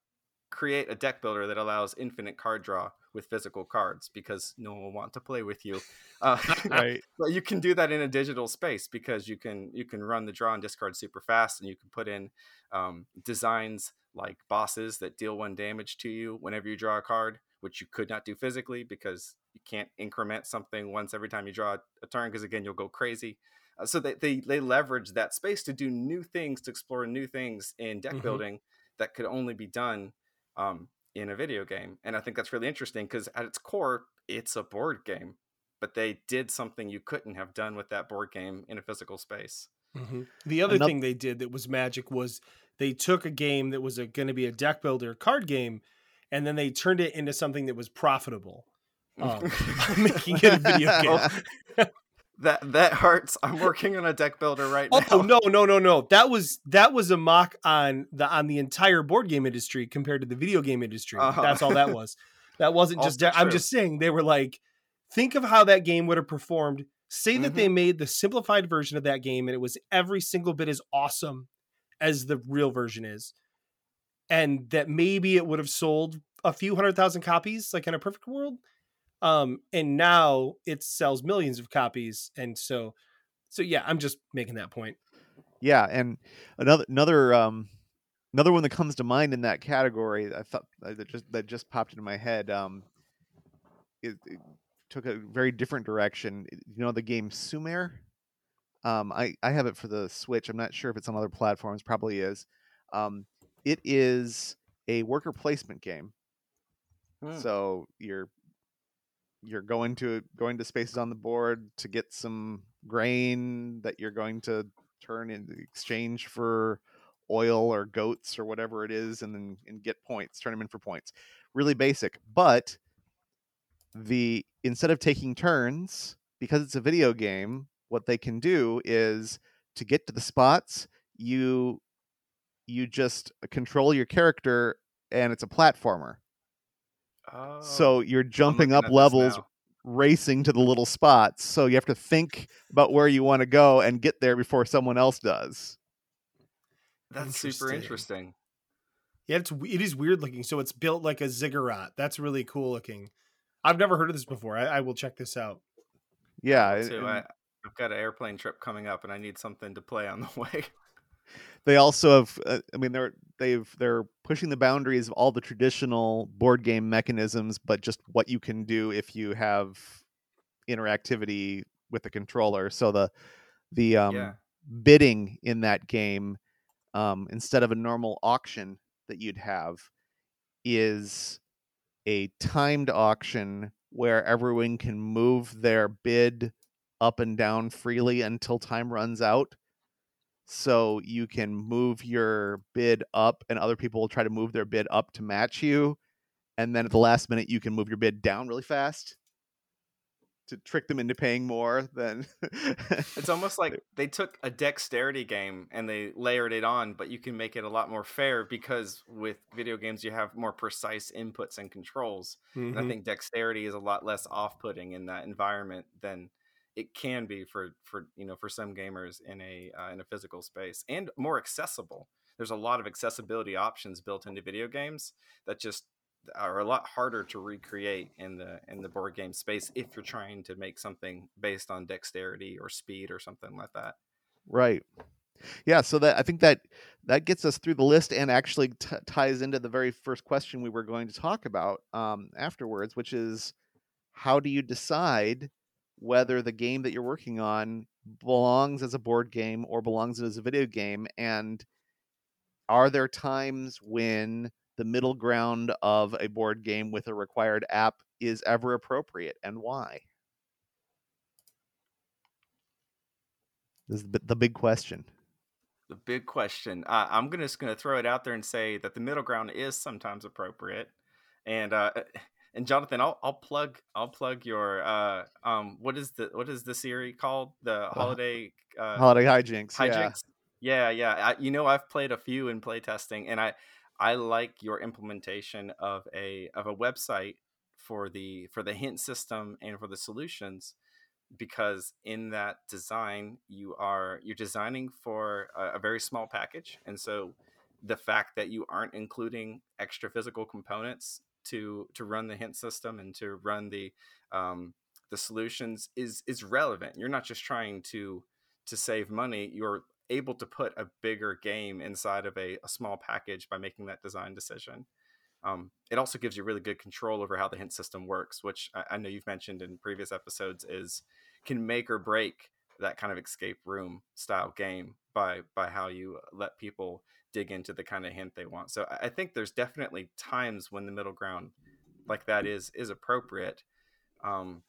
create a deck builder that allows infinite card draw with physical cards because no one will want to play with you. Uh, right. But you can do that in a digital space because you can you can run the draw and discard super fast, and you can put in um, designs like bosses that deal one damage to you whenever you draw a card, which you could not do physically because you can't increment something once every time you draw a turn, because again, you'll go crazy. Uh, so they, they they leverage that space to do new things, to explore new things in deck mm-hmm. building that could only be done um, in a video game. And I think that's really interesting because at its core, it's a board game, but they did something you couldn't have done with that board game in a physical space. Mm-hmm. The other Another- thing they did that was magic was they took a game that was going to be a deck builder card game, and then they turned it into something that was profitable. Um, making it a video game. that that hurts. I'm working on a deck builder right oh, now. Oh no, no, no, no. That was that was a mock on the on the entire board game industry compared to the video game industry. Uh-huh. That's all that was. That wasn't just de- I'm just saying they were like, think of how that game would have performed. Say that mm-hmm. they made the simplified version of that game and it was every single bit as awesome as the real version is. And that maybe it would have sold a few hundred thousand copies, like in a perfect world. Um, and now it sells millions of copies. And so, so yeah, I'm just making that point. Yeah. And another, another, um, another one that comes to mind in that category, I thought that just, that just popped into my head. Um, it, it took a very different direction. You know, the game Sumer, um, I, I have it for the Switch. I'm not sure if it's on other platforms, probably is. Um, it is a worker placement game. Hmm. So you're, You're going to going to spaces on the board to get some grain that you're going to turn in exchange for oil or goats or whatever it is, and then and get points, turn them in for points. Really basic, but the instead of taking turns, because it's a video game, what they can do is to get to the spots, you you just control your character, and it's a platformer. Oh, so you're jumping up levels, racing to the little spots. So you have to think about where you want to go and get there before someone else does. That's interesting. Super interesting. Yeah, it's it is weird looking. So it's built like a ziggurat. That's really cool looking. I've never heard of this before. I, I will check this out. Yeah, it, so I, I've got an airplane trip coming up, and I need something to play on the way. They also have, uh, I mean, they're they've they're pushing the boundaries of all the traditional board game mechanisms, but just what you can do if you have interactivity with the controller. So the the um, yeah. bidding in that game, um, instead of a normal auction that you'd have, is a timed auction where everyone can move their bid up and down freely until time runs out. so you can move your bid up and other people will try to move their bid up to match you. And then at the last minute, you can move your bid down really fast to trick them into paying more than... It's almost like they took a dexterity game and they layered it on, but you can make it a lot more fair because with video games, you have more precise inputs and controls. Mm-hmm. And I think dexterity is a lot less off-putting in that environment than it can be for, for you know, for some gamers in a uh, in a physical space, and more accessible. There's a lot of accessibility options built into video games that just are a lot harder to recreate in the in the board game space if you're trying to make something based on dexterity or speed or something like that. Right. Yeah. So that I think that that gets us through the list and actually t- ties into the very first question we were going to talk about um, afterwards, which is how do you decide whether the game that you're working on belongs as a board game or belongs as a video game? And are there times when the middle ground of a board game with a required app is ever appropriate, and why? This is the big question. The big question. Uh, I'm gonna, just going to throw it out there and say that the middle ground is sometimes appropriate. And uh, and Jonathan, I'll I'll plug I'll plug your uh um what is the what is the series called? The holiday uh, holiday hijinks. Hijinks. Yeah, yeah. yeah. I, you know, I've played a few in playtesting, and I. I like your implementation of a of a website for the for the hint system and for the solutions, because in that design you are you're designing for a, a very small package, and so the fact that you aren't including extra physical components to to run the hint system and to run the um, the solutions is is relevant. You're not just trying to to save money. You're able to put a bigger game inside of a, a small package by making that design decision. Um, it also gives you really good control over how the hint system works, which I, I know you've mentioned in previous episodes is can make or break that kind of escape room style game by, by how you let people dig into the kind of hint they want. So I think there's definitely times when the middle ground like that is, is appropriate. Um,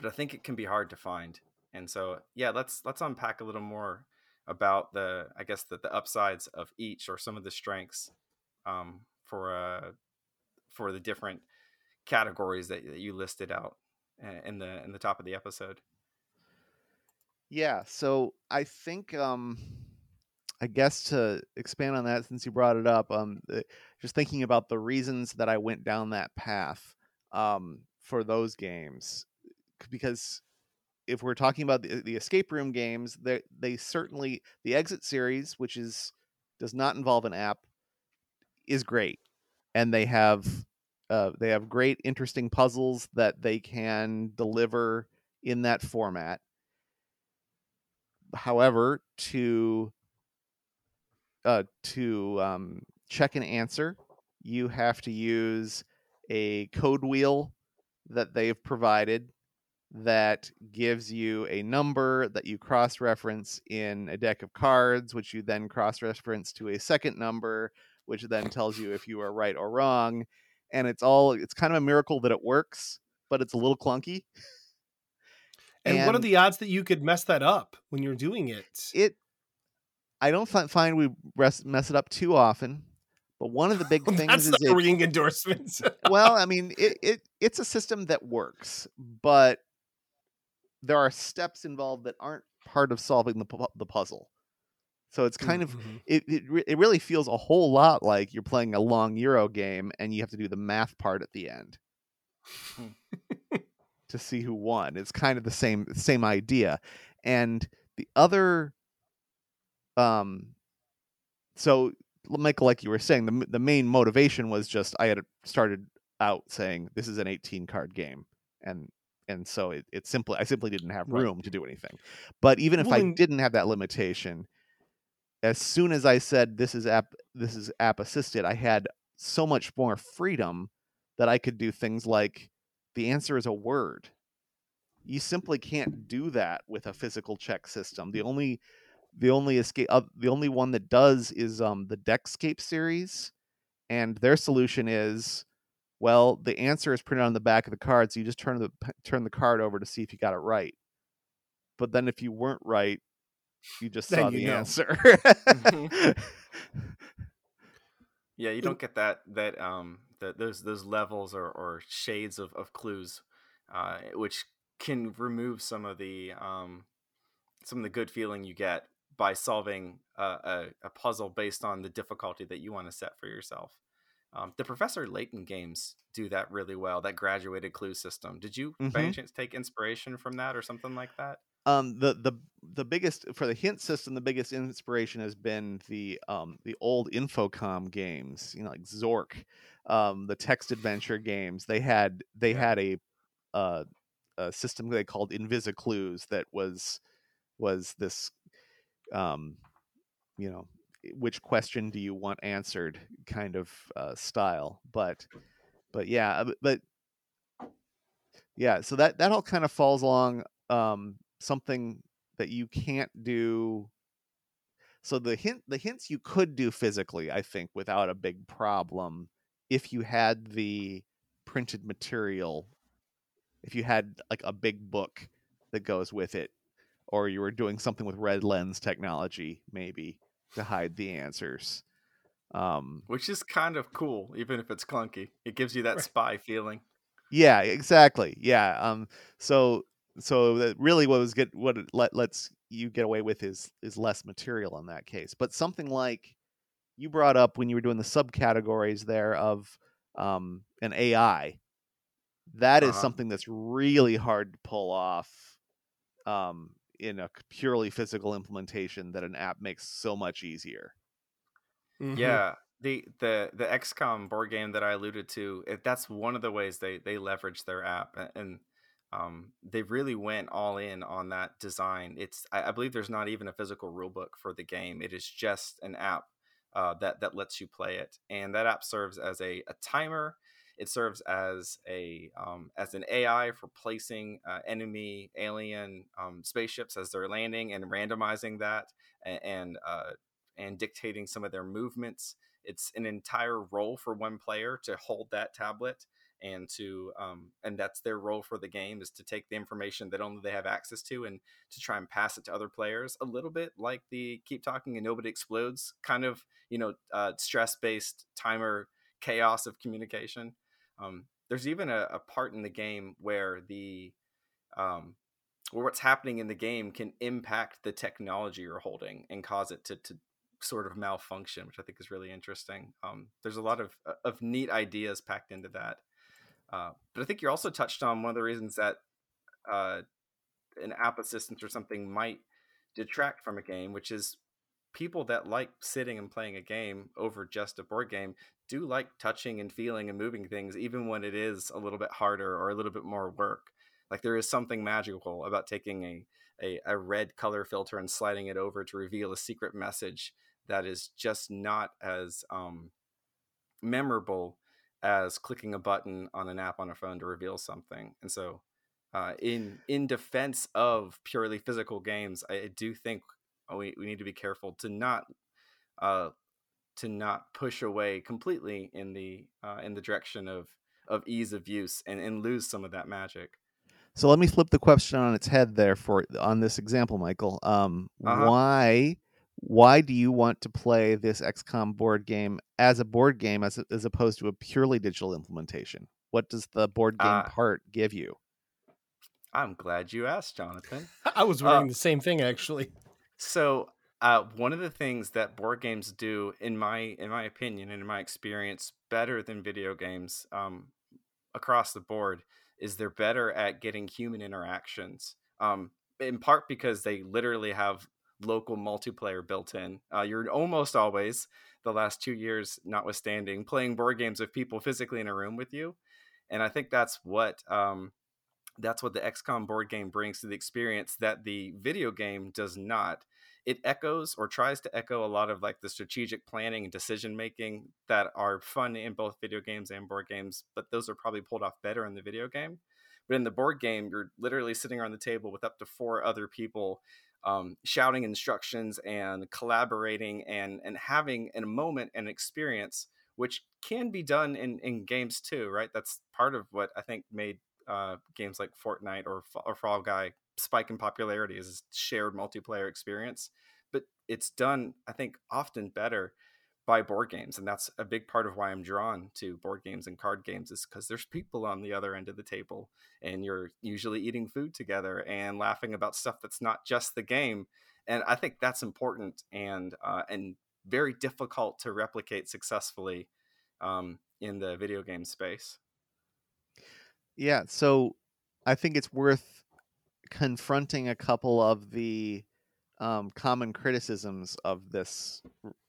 but I think it can be hard to find. And so, yeah, let's, let's unpack a little more about the, I guess, the, the upsides of each or some of the strengths um, for uh, for the different categories that, that you listed out in the in the top of the episode. Yeah, so I think, um, I guess to expand on that since you brought it up, um, just thinking about the reasons that I went down that path um, for those games, because if we're talking about the, the escape room games, they they certainly the Exit series, which is does not involve an app, is great, and they have uh, they have great, interesting puzzles that they can deliver in that format. However, to uh, to um, check an answer, you have to use a code wheel that they've provided that gives you a number that you cross-reference in a deck of cards, which you then cross-reference to a second number, which then tells you if you are right or wrong. And it's all, it's kind of a miracle that it works, but it's a little clunky. And, and what are the odds that you could mess that up when you're doing it? It, I don't find we mess it up too often. But one of the big things That's is not it, ringing endorsements. Well, I mean, it, it it's a system that works, but there are steps involved that aren't part of solving the the puzzle. So it's kind mm-hmm. of, it, it it really feels a whole lot like you're playing a long Euro game and you have to do the math part at the end to see who won. It's kind of the same, same idea. And the other, um, so Michael, like you were saying, the the main motivation was just, I had started out saying this is an eighteen card game. And, And so it, it simply, I simply didn't have room right. to do anything. But even if well, I didn't have that limitation, as soon as I said this is app, this is app assisted, I had so much more freedom that I could do things like the answer is a word. You simply can't do that with a physical check system. The only, the only escape, uh, the only one that does is um, the Deckscape series, and their solution is, well, the answer is printed on the back of the card, so you just turn the turn the card over to see if you got it right. But then if you weren't right, You just saw the answer. Yeah, you don't get that that um that those those levels or, or shades of, of clues, uh, which can remove some of the um some of the good feeling you get by solving a, a, a puzzle based on the difficulty that you want to set for yourself. Um, the Professor Layton games do that really well. That graduated clue system. Did you, mm-hmm. by any chance, take inspiration from that or something like that? Um, the the the biggest for the hint system, the biggest inspiration has been the um the old Infocom games. You know, like Zork, um, the text adventure games. They had they yeah. had a, uh, a system they called Invisiclues that was was this, um, you know. which question do you want answered kind of uh, style. But, but yeah, but yeah, so that, that all kind of falls along um, something that you can't do. So the hint, the hints you could do physically, I think, without a big problem, if you had the printed material, if you had like a big book that goes with it, or you were doing something with red lens technology, maybe, to hide the answers, um which is kind of cool, even if it's clunky. It gives you that right. spy feeling. Yeah, exactly. Yeah. um so so that really what was get what it let, lets you get away with is is less material in that case. But something like you brought up when you were doing the subcategories there of um an A I, that uh-huh. is something that's really hard to pull off um in a purely physical implementation that an app makes so much easier. Mm-hmm. Yeah. The, the, the X COM board game that I alluded to, it, that's one of the ways they, they leverage their app, and um, they really went all in on that design. It's, I, I believe there's not even a physical rule book for the game. It is just an app uh, that, that lets you play it. And that app serves as a, a timer. It serves as a um, as an A I for placing uh, enemy alien um, spaceships as they're landing and randomizing that, and and, uh, and dictating some of their movements. It's an entire role for one player to hold that tablet, and to um, and that's their role for the game, is to take the information that only they have access to and to try and pass it to other players. A little bit like the Keep Talking and Nobody Explodes kind of, you know, uh, stress based timer chaos of communication. Um, there's even a, a part in the game where the, um, where what's happening in the game can impact the technology you're holding and cause it to, to sort of malfunction, which I think is really interesting. Um, there's a lot of, of neat ideas packed into that. Uh, but I think you also touched on one of the reasons that, uh, an app assistance or something might detract from a game, which is people that like sitting and playing a game over just a board game do like touching and feeling and moving things, even when it is a little bit harder or a little bit more work. Like, there is something magical about taking a, a, a red color filter and sliding it over to reveal a secret message that is just not as um, memorable as clicking a button on an app on a phone to reveal something. And so uh, in, in defense of purely physical games, I do think we, we need to be careful to not, uh, to not push away completely in the uh, in the direction of, of ease of use and, and lose some of that magic. So let me flip the question on its head there for on this example, Michael. Um, uh-huh. Why why do you want to play this X COM board game as a board game as as opposed to a purely digital implementation? What does the board game uh, part give you? I'm glad you asked, Jonathan. I was wondering uh, the same thing, actually. So. Uh, one of the things that board games do, in my in my opinion and in my experience, better than video games um, across the board, is they're better at getting human interactions. Um, in part because they literally have local multiplayer built in. Uh, you're almost always, the last two years notwithstanding, playing board games with people physically in a room with you, and I think that's what um, that's what the X COM board game brings to the experience that the video game does not. It echoes or tries to echo a lot of like the strategic planning and decision making that are fun in both video games and board games, but those are probably pulled off better in the video game. But in the board game, you're literally sitting around the table with up to four other people um, shouting instructions and collaborating and, and having in a moment an experience, which can be done in, in games too, right? That's part of what I think made uh, games like Fortnite or, or Fall Guy spike in popularity is shared multiplayer experience. But it's done, I think, often better by board games. And that's a big part of why I'm drawn to board games and card games, is because there's people on the other end of the table and you're usually eating food together and laughing about stuff that's not just the game. And I think that's important and uh, and very difficult to replicate successfully um, in the video game space. Yeah, so I think it's worth confronting a couple of the um, common criticisms of this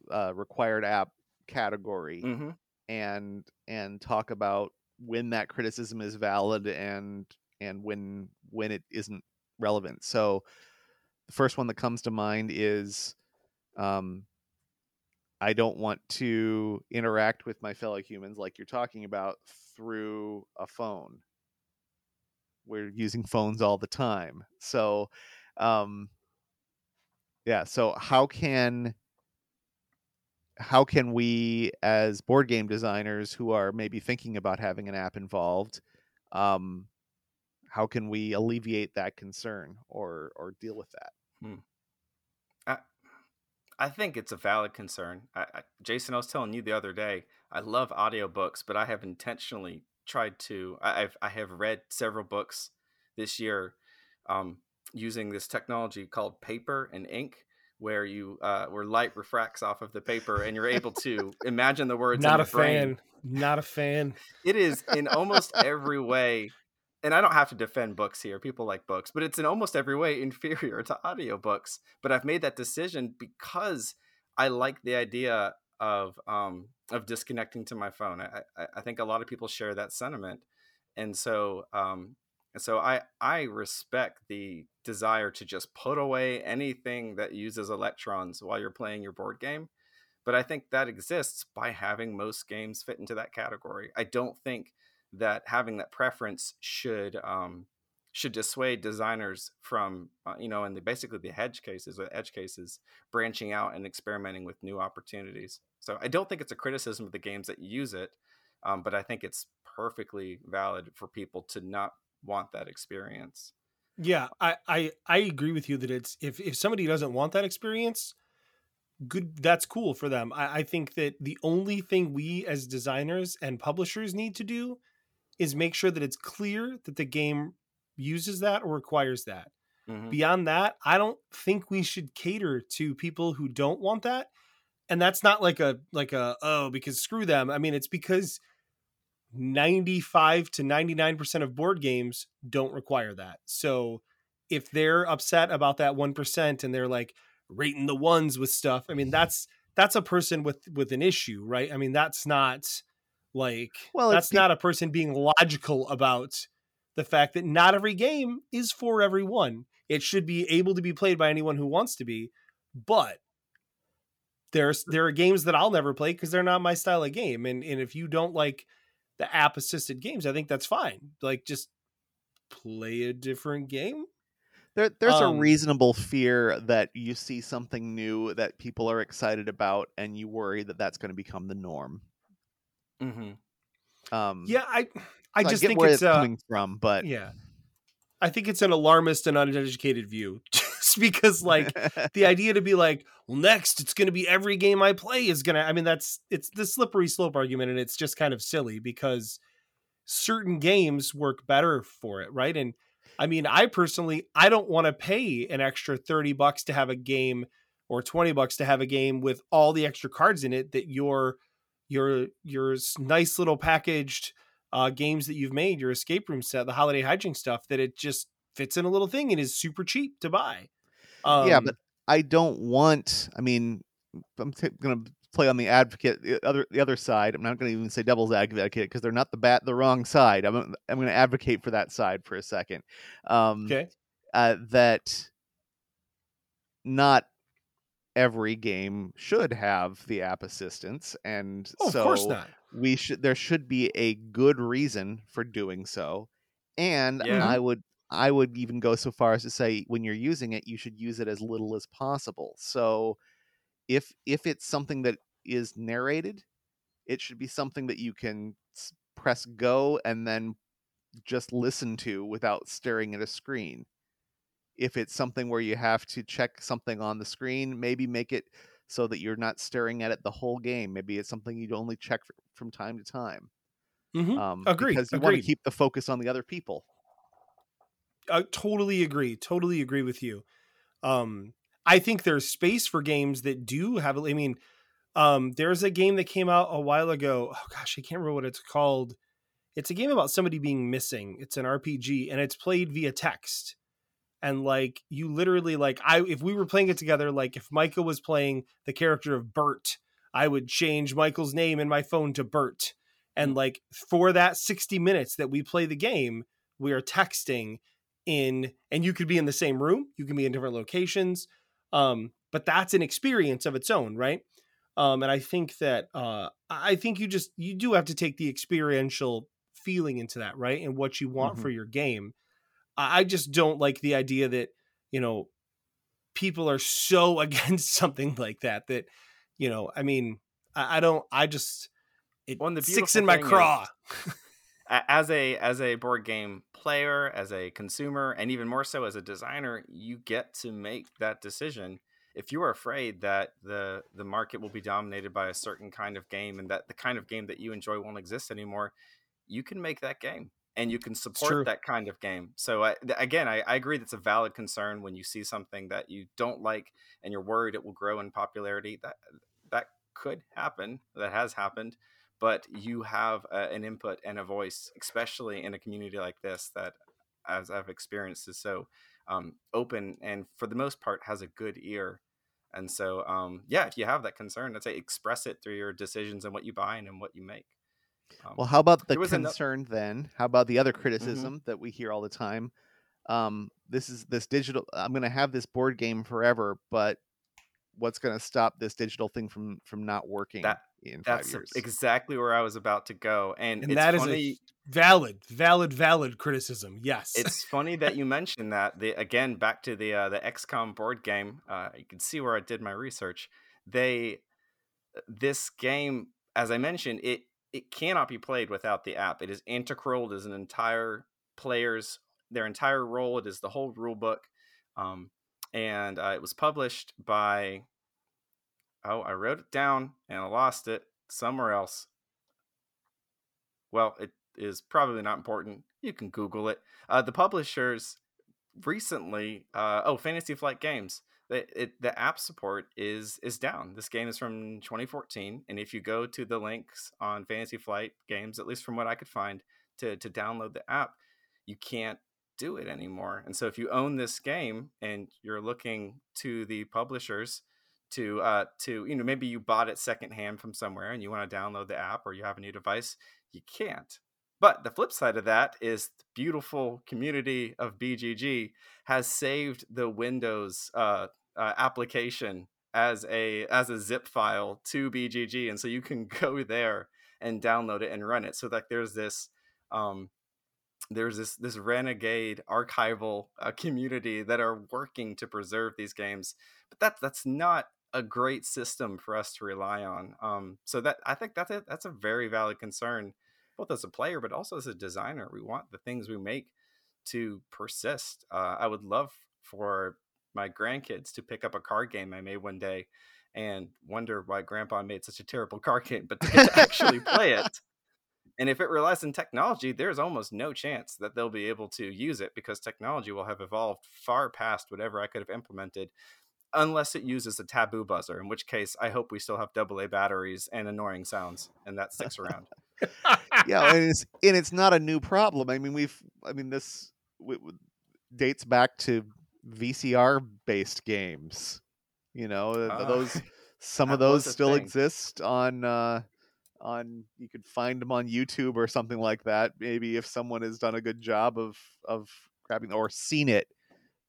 Uh, required app category, mm-hmm. and and talk about when that criticism is valid and and when when it isn't relevant. So the first one that comes to mind is um I don't want to interact with my fellow humans like you're talking about through a phone. We're using phones all the time. So um yeah, so how can How can we, as board game designers who are maybe thinking about having an app involved, um, how can we alleviate that concern or or deal with that? Hmm. I, I think it's a valid concern. I, I, Jason, I was telling you the other day, I love audiobooks, but I have intentionally tried to, I, I've, I have read several books this year um, using this technology called paper and ink, where you uh where light refracts off of the paper and you're able to imagine the words. Not in a brain. fan. Not a fan. It is in almost every way, and I don't have to defend books here. People like books, but it's in almost every way inferior to audiobooks. But I've made that decision because I like the idea of um of disconnecting to my phone. I I, I think a lot of people share that sentiment. And so um So I, I respect the desire to just put away anything that uses electrons while you're playing your board game. But I think that exists by having most games fit into that category. I don't think that having that preference should um, should dissuade designers from, uh, you know, and the, basically the edge cases, or edge cases, branching out and experimenting with new opportunities. So I don't think it's a criticism of the games that use it, um, but I think it's perfectly valid for people to not want that experience. Yeah, I, I I agree with you that it's if if somebody doesn't want that experience, good, that's cool for them. I, I think that the only thing we as designers and publishers need to do is make sure that it's clear that the game uses that or requires that. Mm-hmm. Beyond that, I don't think we should cater to people who don't want that. And that's not like a like a oh, because screw them. I mean, it's because ninety-five to ninety-nine percent of board games don't require that. So if they're upset about that one percent and they're like rating the ones with stuff, I mean, that's, that's a person with, with an issue, right? I mean, that's not like, well, that's not a person being logical about the fact that not every game is for everyone. It should be able to be played by anyone who wants to be, but there's, there are games that I'll never play because they're not my style of game. And, and if you don't like the app assisted games, I think that's fine. Like, just play a different game. There, there's um, a reasonable fear that you see something new that people are excited about and you worry that that's going to become the norm. Mm-hmm. Um, yeah, I, I so just I think where it's, it's uh, coming from, but yeah, I think it's an alarmist and uneducated view. Just because, like, the idea to be like, well, next it's going to be every game I play is going to, I mean, that's, it's the slippery slope argument, and it's just kind of silly because certain games work better for it, right? And I mean, I personally, I don't want to pay an extra thirty bucks to have a game or twenty bucks to have a game with all the extra cards in it that your, your, your nice little packaged Uh, games that you've made, your escape room set, the holiday hijink stuff, that it just fits in a little thing and is super cheap to buy. Um, yeah, but I don't want. I mean, I'm t- going to play on the advocate, the other the other side. I'm not going to even say devil's advocate because they're not the bat the wrong side. I'm I'm going to advocate for that side for a second. Um, okay, uh, that not every game should have the app assistance, and oh, so of course not. We should. There should be a good reason for doing so, and yeah. I would. I would even go so far as to say, when you're using it, you should use it as little as possible. So, if if it's something that is narrated, it should be something that you can press go and then just listen to without staring at a screen. If it's something where you have to check something on the screen, maybe make it so that you're not staring at it the whole game. Maybe it's something you'd only check for, from time to time. Mm-hmm. Um, Agreed. Because you Agreed. want to keep the focus on the other people. I totally agree. Totally agree with you. Um, I think there's space for games that do have, I mean, um, there's a game that came out a while ago. Oh gosh, I can't remember what it's called. It's a game about somebody being missing. It's an R P G and it's played via text. And like, you literally like, I, if we were playing it together, like if Michael was playing the character of Bert, I would change Michael's name in my phone to Bert. And like for that sixty minutes that we play the game, we are texting in, and you could be in the same room, you can be in different locations. Um, but that's an experience of its own. Right. Um, and I think that, uh, I think you just, you do have to take the experiential feeling into that. Right. And what you want mm-hmm. for your game. I just don't like the idea that, you know, people are so against something like that, that, you know, I mean, I, I don't, I just, it well, sticks in my craw. Is, as a, as a board game player, as a consumer, and even more so as a designer, you get to make that decision. If you are afraid that the, the market will be dominated by a certain kind of game and that the kind of game that you enjoy won't exist anymore, you can make that game. And you can support that kind of game. So I, again, I, I agree that's a valid concern when you see something that you don't like and you're worried it will grow in popularity. That that could happen. That has happened. But you have uh, an input and a voice, especially in a community like this that, as I've experienced, is so um, open and for the most part has a good ear. And so, um, yeah, if you have that concern, I'd say express it through your decisions and what you buy and what you make. Um, well, how about the concern enough... then? How about the other criticism mm-hmm. that we hear all the time? Um, this is this digital. I'm going to have this board game forever, but what's going to stop this digital thing from from not working that, in five that's years? That's exactly where I was about to go, and, and it's that funny, is a valid, valid, valid criticism. Yes, it's funny that you mentioned that. The, again, back to the uh, the X COM board game. Uh, you can see where I did my research. They this game, as I mentioned, it. It cannot be played without the app. It is integral. It is an entire player's, their entire role. It is the whole rule book. Um, and uh, it was published by, oh, I wrote it down and I lost it somewhere else. Well, it is probably not important. You can Google it. Uh, the publishers recently, uh, oh, Fantasy Flight Games. It, it, the app support is is down. This game is from twenty fourteen, and if you go to the links on Fantasy Flight Games, at least from what I could find, to to download the app, you can't do it anymore. And so if you own this game and you're looking to the publishers to uh to you know maybe you bought it secondhand from somewhere and you want to download the app or you have a new device, you can't. But the flip side of that is the beautiful community of B G G has saved the Windows uh, uh, application as a as a zip file to B G G, and so you can go there and download it and run it. So like there's this um, there's this this renegade archival uh, community that are working to preserve these games, but that that's not a great system for us to rely on. Um, so that I think that's a, that's a very valid concern. Both as a player, but also as a designer, we want the things we make to persist. Uh, I would love for my grandkids to pick up a card game I made one day and wonder why Grandpa made such a terrible card game, but to get to actually play it. And if it relies on technology, there's almost no chance that they'll be able to use it because technology will have evolved far past whatever I could have implemented, unless it uses a taboo buzzer, in which case I hope we still have double A batteries and annoying sounds, and that sticks around. Yeah, and it's and it's not a new problem. I mean, we've I mean this w- w- dates back to V C R-based games. You know, uh, those some of those still thing. exist on uh, on you could find them on YouTube or something like that. Maybe if someone has done a good job of of grabbing or seen it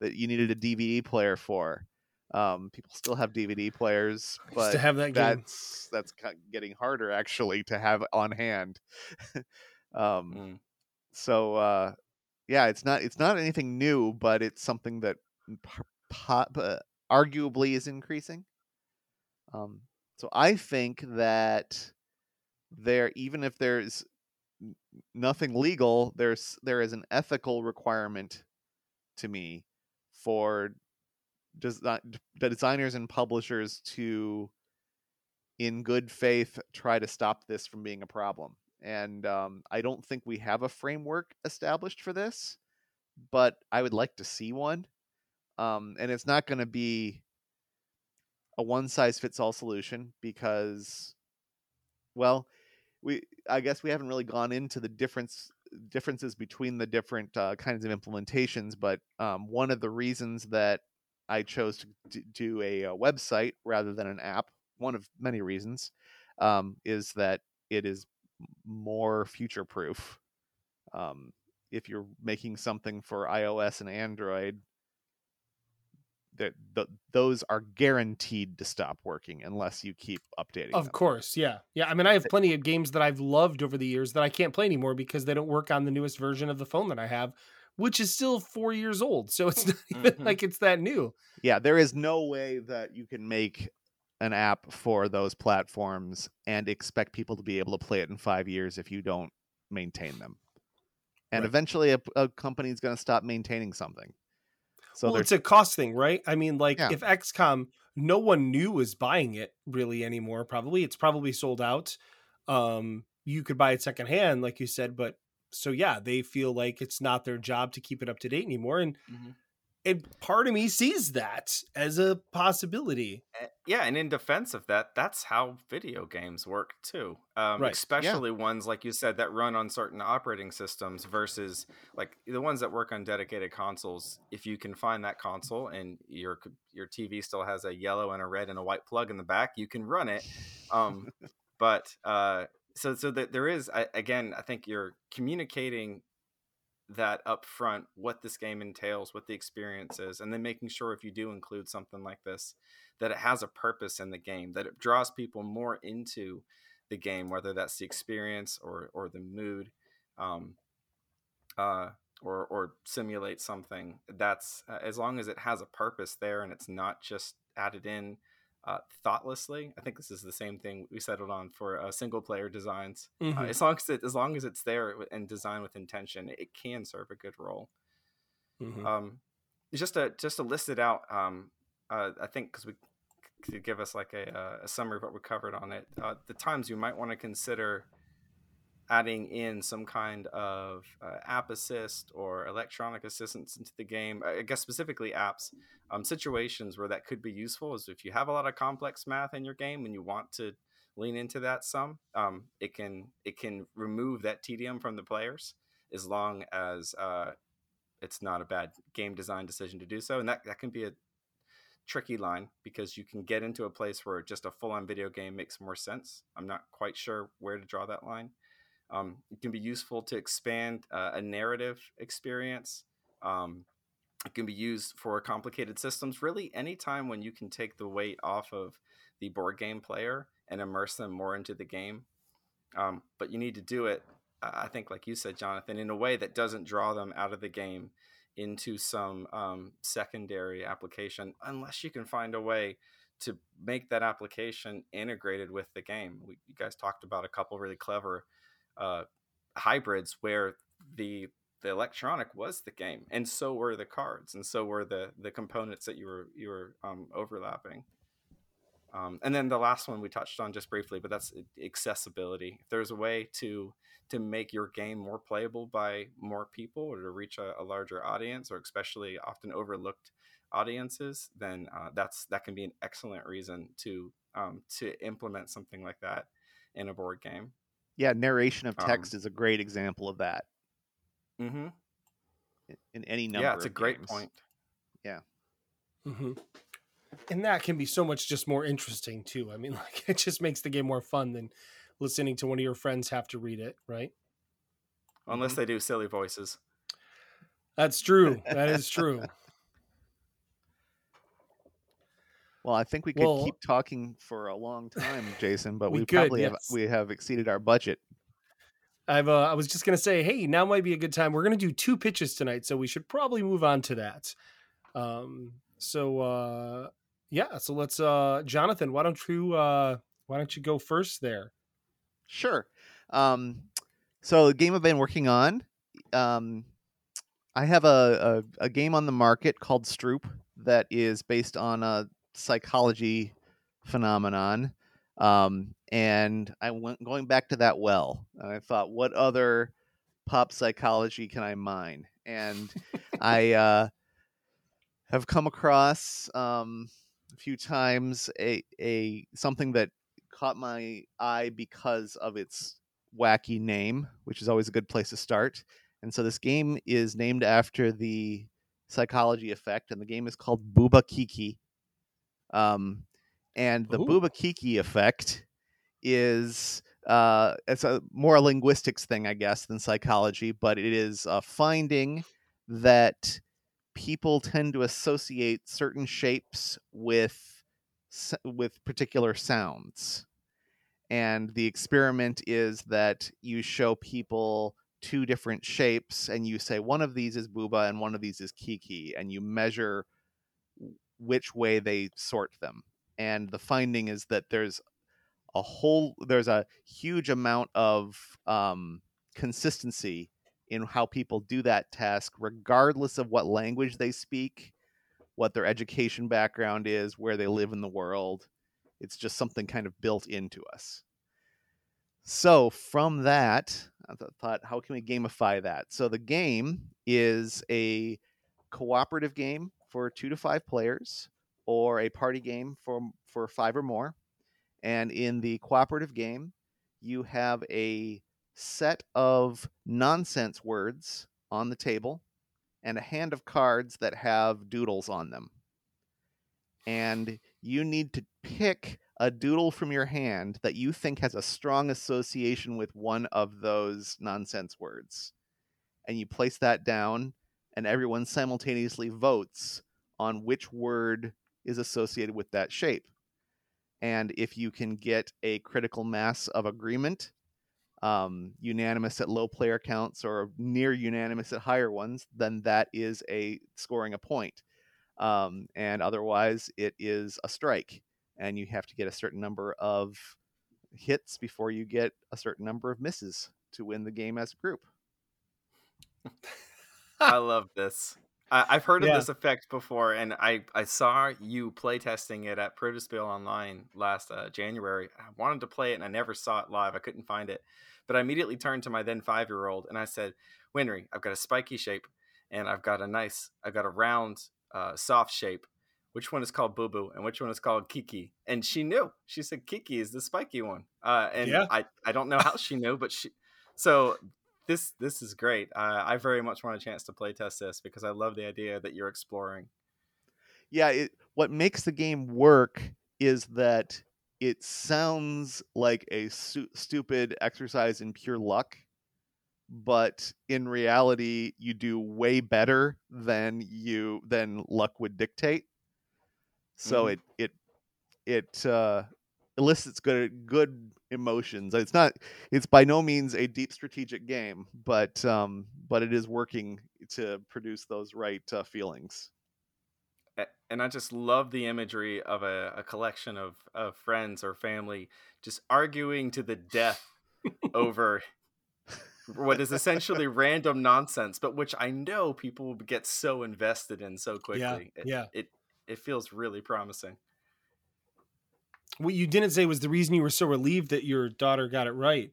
that you needed a D V D player for. Um, people still have D V D players, but to have that that's, that's getting harder actually to have on hand. um, mm. so, uh, yeah, it's not, it's not anything new, but it's something that pop, uh, arguably is increasing. Um, so I think that there, even if there's nothing legal. There's there is an ethical requirement to me for desi- designers and publishers to, in good faith, try to stop this from being a problem. And um, I don't think we have a framework established for this, but I would like to see one. Um, and it's not going to be a one-size-fits-all solution because, well, we I guess we haven't really gone into the difference differences between the different uh, kinds of implementations. But um, one of the reasons that I chose to do a, a website rather than an app, one of many reasons, um, is that it is more future-proof. Um, if you're making something for iOS and Android, that the, those are guaranteed to stop working unless you keep updating them. Of course. Yeah. Yeah. I mean, I have plenty of games that I've loved over the years that I can't play anymore because they don't work on the newest version of the phone that I have, which is still four years old. So it's not even mm-hmm. like it's that new. Yeah. There is no way that you can make an app for those platforms and expect people to be able to play it in five years if you don't maintain them. And right. eventually a, a company is going to stop maintaining something. So well, there's... it's a cost thing, right? I mean, like yeah. if X COM, no one new was buying it really anymore. Probably it's probably sold out. Um, you could buy it secondhand, like you said, but so yeah, they feel like it's not their job to keep it up to date anymore. And mm-hmm. it, part of me sees that as a possibility. Yeah. And in defense of that, that's how video games work too. Um, right. Especially yeah. ones, like you said, that run on certain operating systems versus like the ones that work on dedicated consoles. If you can find that console and your, your T V still has a yellow and a red and a white plug in the back, you can run it. Um, but uh, so, so that there is, I, again, I think you're communicating that up front, what this game entails, what the experience is, and then making sure if you do include something like this, that it has a purpose in the game, that it draws people more into the game, whether that's the experience or or the mood, um, uh, or or simulate something. That's uh, as long as it has a purpose there and it's not just added in uh, thoughtlessly. I think this is the same thing we settled on for uh, single player designs. Mm-hmm. Uh, as long as it, as long as it's there and designed with intention, it can serve a good role. Mm-hmm. Um, just to just to list it out. Um, uh, I think because we could give us like a, a summary of what we covered on it. Uh, the times you might want to consider adding in some kind of uh, app assist or electronic assistance into the game, I guess specifically apps, um, situations where that could be useful is if you have a lot of complex math in your game and you want to lean into that some, um, it can it can remove that tedium from the players as long as uh, it's not a bad game design decision to do so. And that, that can be a tricky line because you can get into a place where just a full-on video game makes more sense. I'm not quite sure where to draw that line. Um, it can be useful to expand uh, a narrative experience. Um, it can be used for complicated systems. Really, any time when you can take the weight off of the board game player and immerse them more into the game. Um, but you need to do it, I think, like you said, Jonathan, in a way that doesn't draw them out of the game into some um, secondary application, unless you can find a way to make that application integrated with the game. We, you guys talked about a couple really clever Uh, hybrids where the the electronic was the game, and so were the cards, and so were the the components that you were you were um, overlapping. Um, and then the last one we touched on just briefly, but that's accessibility. If there's a way to to make your game more playable by more people, or to reach a, a larger audience, or especially often overlooked audiences, then uh, that's that can be an excellent reason to um, to implement something like that in a board game. Yeah, narration of text um, is a great example of that. Mm-hmm. In any number Yeah, it's a great games. Point. Yeah. Mm-hmm. And that can be so much just more interesting, too. I mean, like it just makes the game more fun than listening to one of your friends have to read it, right? Unless mm-hmm. they do silly voices. That's true. That is true. Well, I think we could well, keep talking for a long time, Jason, but we, we could, probably yes. have we have exceeded our budget. I've uh, I was just going to say, hey, now might be a good time. We're going to do two pitches tonight, so we should probably move on to that. Um, so uh, yeah, so let's, uh, Jonathan, why don't you uh, why don't you go first there? Sure. Um, So the game I've been working on, um, I have a, a, a game on the market called Stroop that is based on a psychology phenomenon. Um, and I went going back to that well, and I thought, what other pop psychology can I mine? And I uh, have come across um, a few times a, a something that caught my eye because of its wacky name, which is always a good place to start. And so this game is named after the psychology effect, and the game is called Booba Kiki. Um, and the Ooh. Booba Kiki effect is uh, it's a more linguistics thing, I guess, than psychology, but it is a finding that people tend to associate certain shapes with with particular sounds. And the experiment is that you show people two different shapes, and you say one of these is Booba and one of these is Kiki, and you measure which way they sort them. And the finding is that there's a whole there's a huge amount of um, consistency in how people do that task, regardless of what language they speak, what their education background is, where they live in the world. It's just something kind of built into us. So from that, I thought, how can we gamify that? So the game is a cooperative game for two to five players, or a party game for, for five or more. And in the cooperative game, you have a set of nonsense words on the table and a hand of cards that have doodles on them. And you need to pick a doodle from your hand that you think has a strong association with one of those nonsense words. And you place that down, and everyone simultaneously votes on which word is associated with that shape. And if you can get a critical mass of agreement, um, unanimous at low player counts or near unanimous at higher ones, then that is a scoring a point. Um, and otherwise it is a strike, and you have to get a certain number of hits before you get a certain number of misses to win the game as a group. I love this. I, I've heard yeah. of this effect before, and I, I saw you playtesting it at Protospeal Online last uh, January. I wanted to play it, and I never saw it live. I couldn't find it, but I immediately turned to my then five-year-old, and I said, Winry, I've got a spiky shape, and I've got a nice, I've got a round, uh, soft shape. Which one is called Boo Boo and which one is called Kiki? And she knew. She said Kiki is the spiky one. Uh, and yeah. I, I don't know how she knew, but she. So this this is great. Uh, I very much want a chance to play test this because I love the idea that you're exploring. Yeah, it, what makes the game work is that it sounds like a su- stupid exercise in pure luck, but in reality, you do way better than you than luck would dictate. So mm-hmm. it it it uh, elicits good good emotions. It's not it's by no means a deep strategic game, but um, but it is working to produce those right uh, feelings. And I just love the imagery of a, a collection of, of friends or family just arguing to the death over what is essentially random nonsense, but which I know people will get so invested in so quickly. Yeah. It, yeah. It, It feels really promising. What you didn't say was the reason you were so relieved that your daughter got it right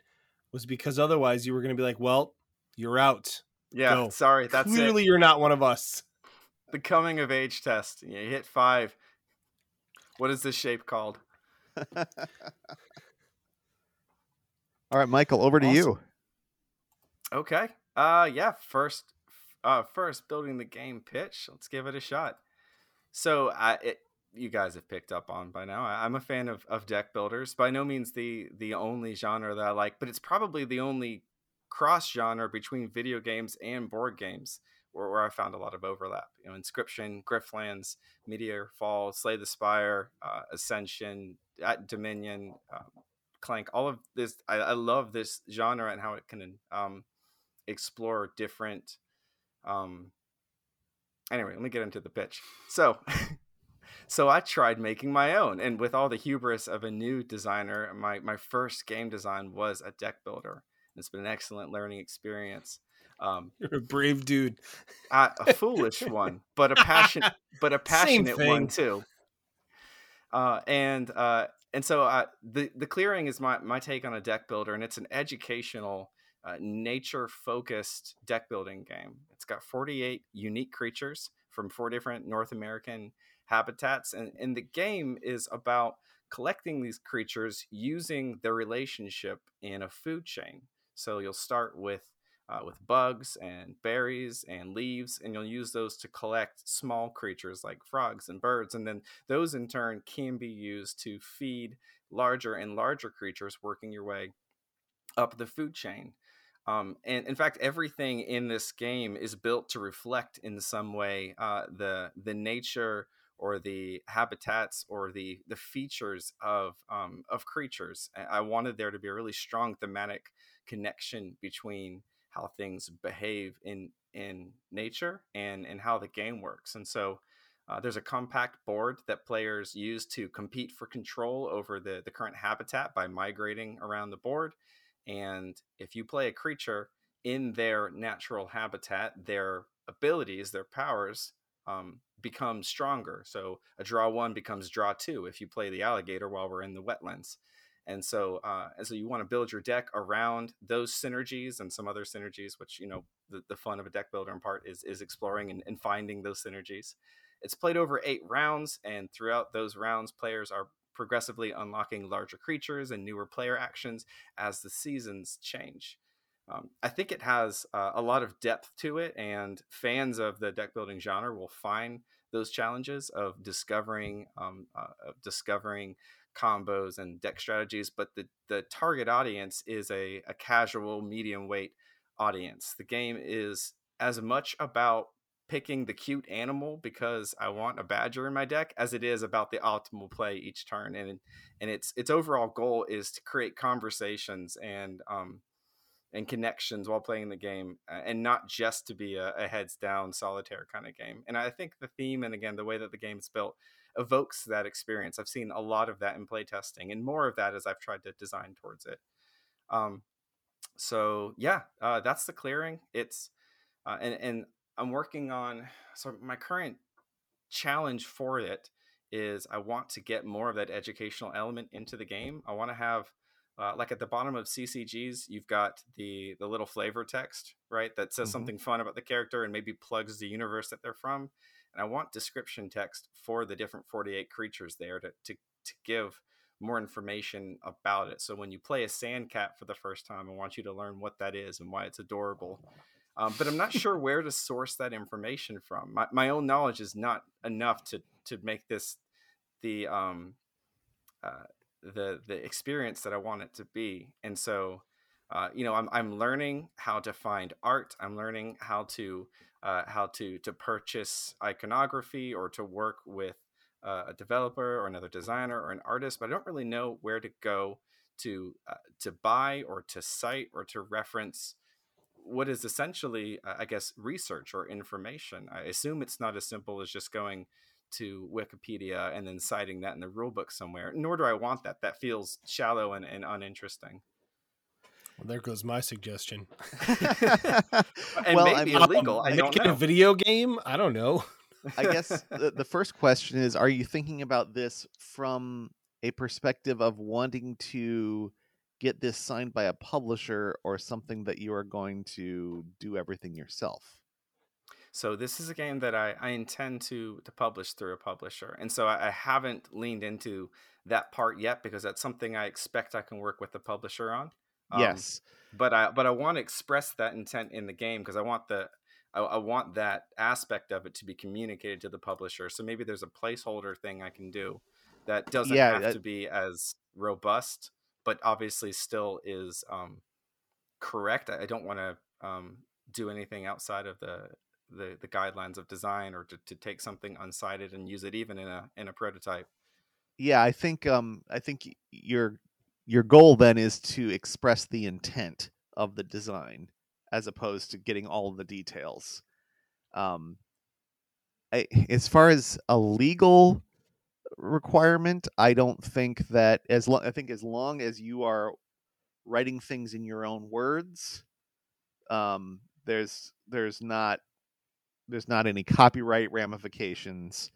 was because otherwise you were going to be like, well, you're out. Yeah, Go. sorry. That's Clearly it. You're not one of us. The coming of age test. You hit five. What is this shape called? All right, Michael, over awesome. to you. Okay. Uh, yeah, first, uh, first building the game pitch. Let's give it a shot. So I, it, you guys have picked up on by now. I, I'm a fan of, of deck builders. By no means the the only genre that I like, but it's probably the only cross genre between video games and board games where, where I found a lot of overlap. You know, Inscription, Grifflands, Meteor Fall, Slay the Spire, uh, Ascension, at Dominion, um, Clank. All of this, I, I love this genre and how it can um, explore different. Um, Anyway, let me get into the pitch. So, so I tried making my own, and with all the hubris of a new designer, my, my first game design was a deck builder. It's been an excellent learning experience. Um, You're a brave dude. Uh, a foolish one, but a passion, but a passionate one too. Uh, and uh, and so uh, the the Clearing is my my take on a deck builder, and it's an educational, uh, nature focused deck building game. It's got forty-eight unique creatures from four different North American habitats, and and the game is about collecting these creatures using their relationship in a food chain. So you'll start with Uh, with bugs and berries and leaves, and you'll use those to collect small creatures like frogs and birds, and then those in turn can be used to feed larger and larger creatures, working your way up the food chain. Um, and in fact, everything in this game is built to reflect in some way uh, the the nature or the habitats or the the features of um, of creatures. I wanted there to be a really strong thematic connection between how things behave in in nature and and how the game works. And so uh, there's a compact board that players use to compete for control over the the current habitat by migrating around the board. And if you play a creature in their natural habitat, their abilities, their powers um, become stronger. So a draw one becomes draw two if you play the alligator while we're in the wetlands. And so, uh, and so you want to build your deck around those synergies and some other synergies, which, you know, the, the fun of a deck builder in part is is exploring and, and finding those synergies. It's played over eight rounds, and throughout those rounds, players are progressively unlocking larger creatures and newer player actions as the seasons change. Um, I think it has uh, a lot of depth to it, and fans of the deck building genre will find those challenges of discovering, um, uh, of discovering. combos and deck strategies, but the the target audience is a, a casual medium weight audience. The game is as much about picking the cute animal because I want a badger in my deck as it is about the optimal play each turn, and and its its overall goal is to create conversations and um and connections while playing the game, and not just to be a, a heads down solitaire kind of game. And I think the theme, and again the way that the game is built, evokes that experience. I've seen a lot of that in playtesting, and more of that as I've tried to design towards it. Um, so yeah, uh, that's The Clearing. It's uh, and and I'm working on. So my current challenge for it is I want to get more of that educational element into the game. I want to have uh, like at the bottom of C C Gs, you've got the the little flavor text, right, that says mm-hmm. something fun about the character and maybe plugs the universe that they're from. And I want description text for the different forty-eight creatures there to, to, to give more information about it. So when you play a sand cat for the first time, I want you to learn what that is and why it's adorable. Um, but I'm not sure where to source that information from. My, my own knowledge is not enough to to make this the um uh, the the experience that I want it to be. And so uh, you know, I'm I'm learning how to find art. I'm learning how to. Uh, how to to purchase iconography, or to work with uh, a developer or another designer or an artist, but I don't really know where to go to uh, to buy or to cite or to reference what is essentially, uh, I guess, research or information. I assume it's not as simple as just going to Wikipedia and then citing that in the rule book somewhere, nor do I want that. That feels shallow and, and uninteresting. Well, there goes my suggestion. And well, maybe I mean, illegal. I don't know. A video game? I don't know. I guess the, the first question is, are you thinking about this from a perspective of wanting to get this signed by a publisher, or something that you are going to do everything yourself? So this is a game that I, I intend to, to publish through a publisher. And so I, I haven't leaned into that part yet, because that's something I expect I can work with the publisher on. Um, yes, but I but I want to express that intent in the game, because I want the I, I want that aspect of it to be communicated to the publisher. So maybe there's a placeholder thing I can do that doesn't yeah, have that... to be as robust, but obviously still is um, correct. I, I don't want to um, do anything outside of the, the the guidelines of design, or to, to take something unsighted and use it even in a in a prototype. Yeah, I think um I think you're. Your goal then is to express the intent of the design, as opposed to getting all the details. Um, I, as far as a legal requirement, I don't think that as long. I think as long as you are writing things in your own words. Um, there's there's not there's not any copyright ramifications.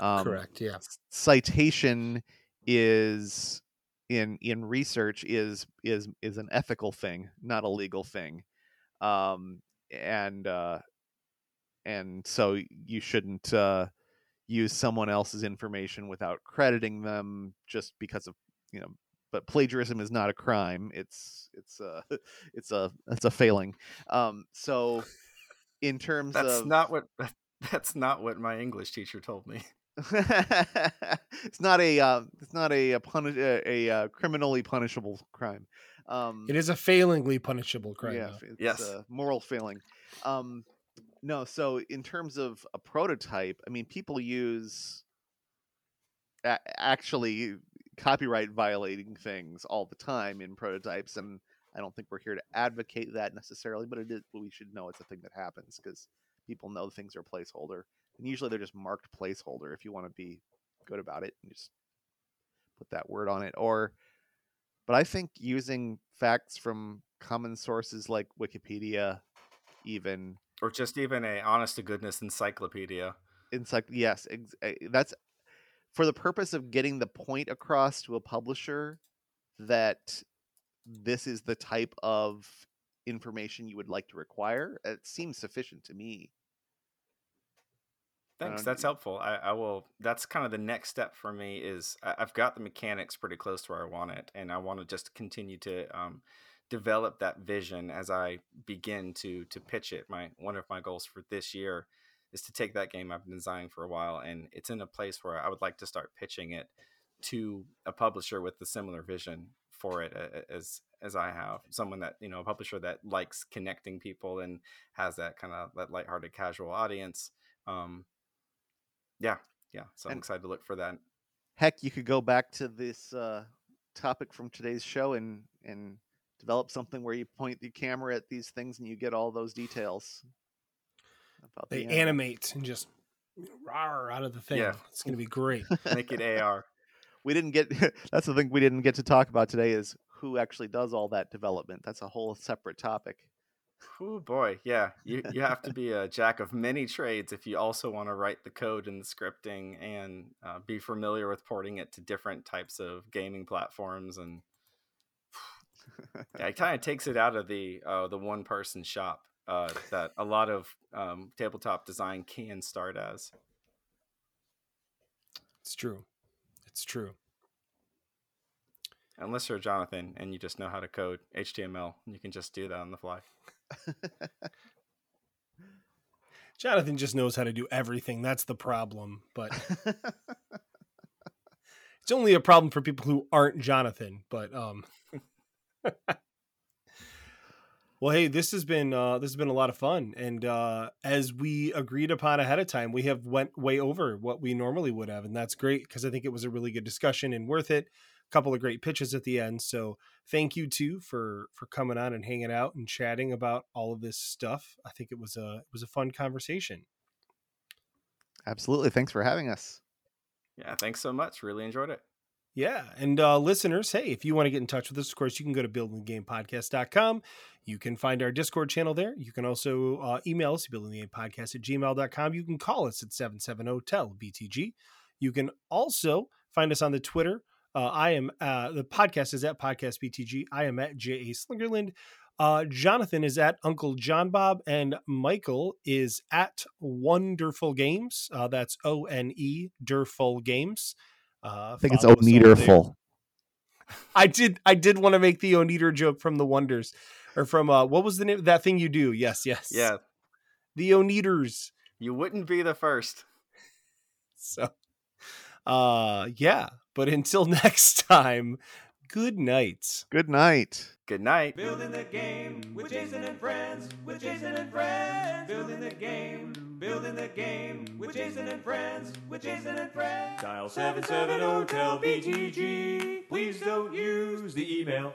Um, Correct. Yeah. Citation is in in research is is is an ethical thing, not a legal thing. Um, and uh, and so you shouldn't uh, use someone else's information without crediting them just because of, you know. But plagiarism is not a crime. It's it's a it's a it's a failing. Um, so in terms that's of not what that's not what my English teacher told me. It's not a uh, it's not a a, puni- a a criminally punishable crime. Um, it is a failingly punishable crime. Yeah, it's yes, a moral failing. Um, no, so in terms of a prototype, I mean, people use a- actually. copyright violating things all the time in prototypes, and I don't think we're here to advocate that necessarily, but it is, we should know it's a thing that happens because people know things are placeholder, and usually they're just marked placeholder if you want to be good about it and just put that word on it. Or but I think using facts from common sources like Wikipedia, even, or just even a honest to goodness encyclopedia encycl- yes ex- that's for the purpose of getting the point across to a publisher that this is the type of information you would like to require, it seems sufficient to me. Thanks. That's helpful. I, I will. That's kind of the next step for me is I, I've got the mechanics pretty close to where I want it. And I want to just continue to um, develop that vision as I begin to, to pitch it. My, one of my goals for this year is to take that game I've been designing for a while, and it's in a place where I would like to start pitching it to a publisher with a similar vision for it as as I have. Someone that, you know, a publisher that likes connecting people and has that kind of that lighthearted casual audience. Um, yeah, yeah. So I'm and excited to look for that. Heck, you could go back to this uh, topic from today's show and and develop something where you point the camera at these things and you get all those details. They the animate and just roar out of the thing. Yeah. It's going to be great. Make it A R. We didn't get, that's the thing we didn't get to talk about today is who actually does all that development. That's a whole separate topic. Oh boy. Yeah. You you have to be a jack of many trades if you also want to write the code and the scripting and uh, be familiar with porting it to different types of gaming platforms. And yeah, it kind of takes it out of the, uh, the one person shop. Uh, that a lot of um, tabletop design can start as. It's true. It's true. Unless you're Jonathan and you just know how to code H T M L, and you can just do that on the fly. Jonathan just knows how to do everything. That's the problem. But it's only a problem for people who aren't Jonathan. But um. Well, hey, this has been uh, this has been a lot of fun, and uh, as we agreed upon ahead of time, we have went way over what we normally would have, and that's great because I think it was a really good discussion and worth it. A couple of great pitches at the end, so thank you too for for coming on and hanging out and chatting about all of this stuff. I think it was a it was a fun conversation. Absolutely, thanks for having us. Yeah, thanks so much. Really enjoyed it. Yeah. And uh, listeners, hey, if you want to get in touch with us, of course, you can go to building the game podcast dot com. You can find our Discord channel there. You can also uh, email us, building the game podcast at gmail dot com. You can call us at seven seven zero T E L B T G. You can also find us on the Twitter. Uh, I am uh, the podcast is at Podcast B T G. I am at J A Slingerland. Uh, Jonathan is at Uncle John Bob, and Michael is at Wonderful Games. Uh, that's O N E, Durful Games. Uh, I think it's Oneaterful. I did. I did want to make the Oneater joke from the Wonders, or from uh, what was the name of that thing you do? Yes, yes, yeah. The Oneaters. You wouldn't be the first. So, uh, yeah. But until next time, good night. Good night. Good night. Building the game with Jason and friends. With Jason and friends. Building the game. Building the game with Jason and friends, with Jason and friends. Dial seven seven zero T E L B T G. Please don't use the email.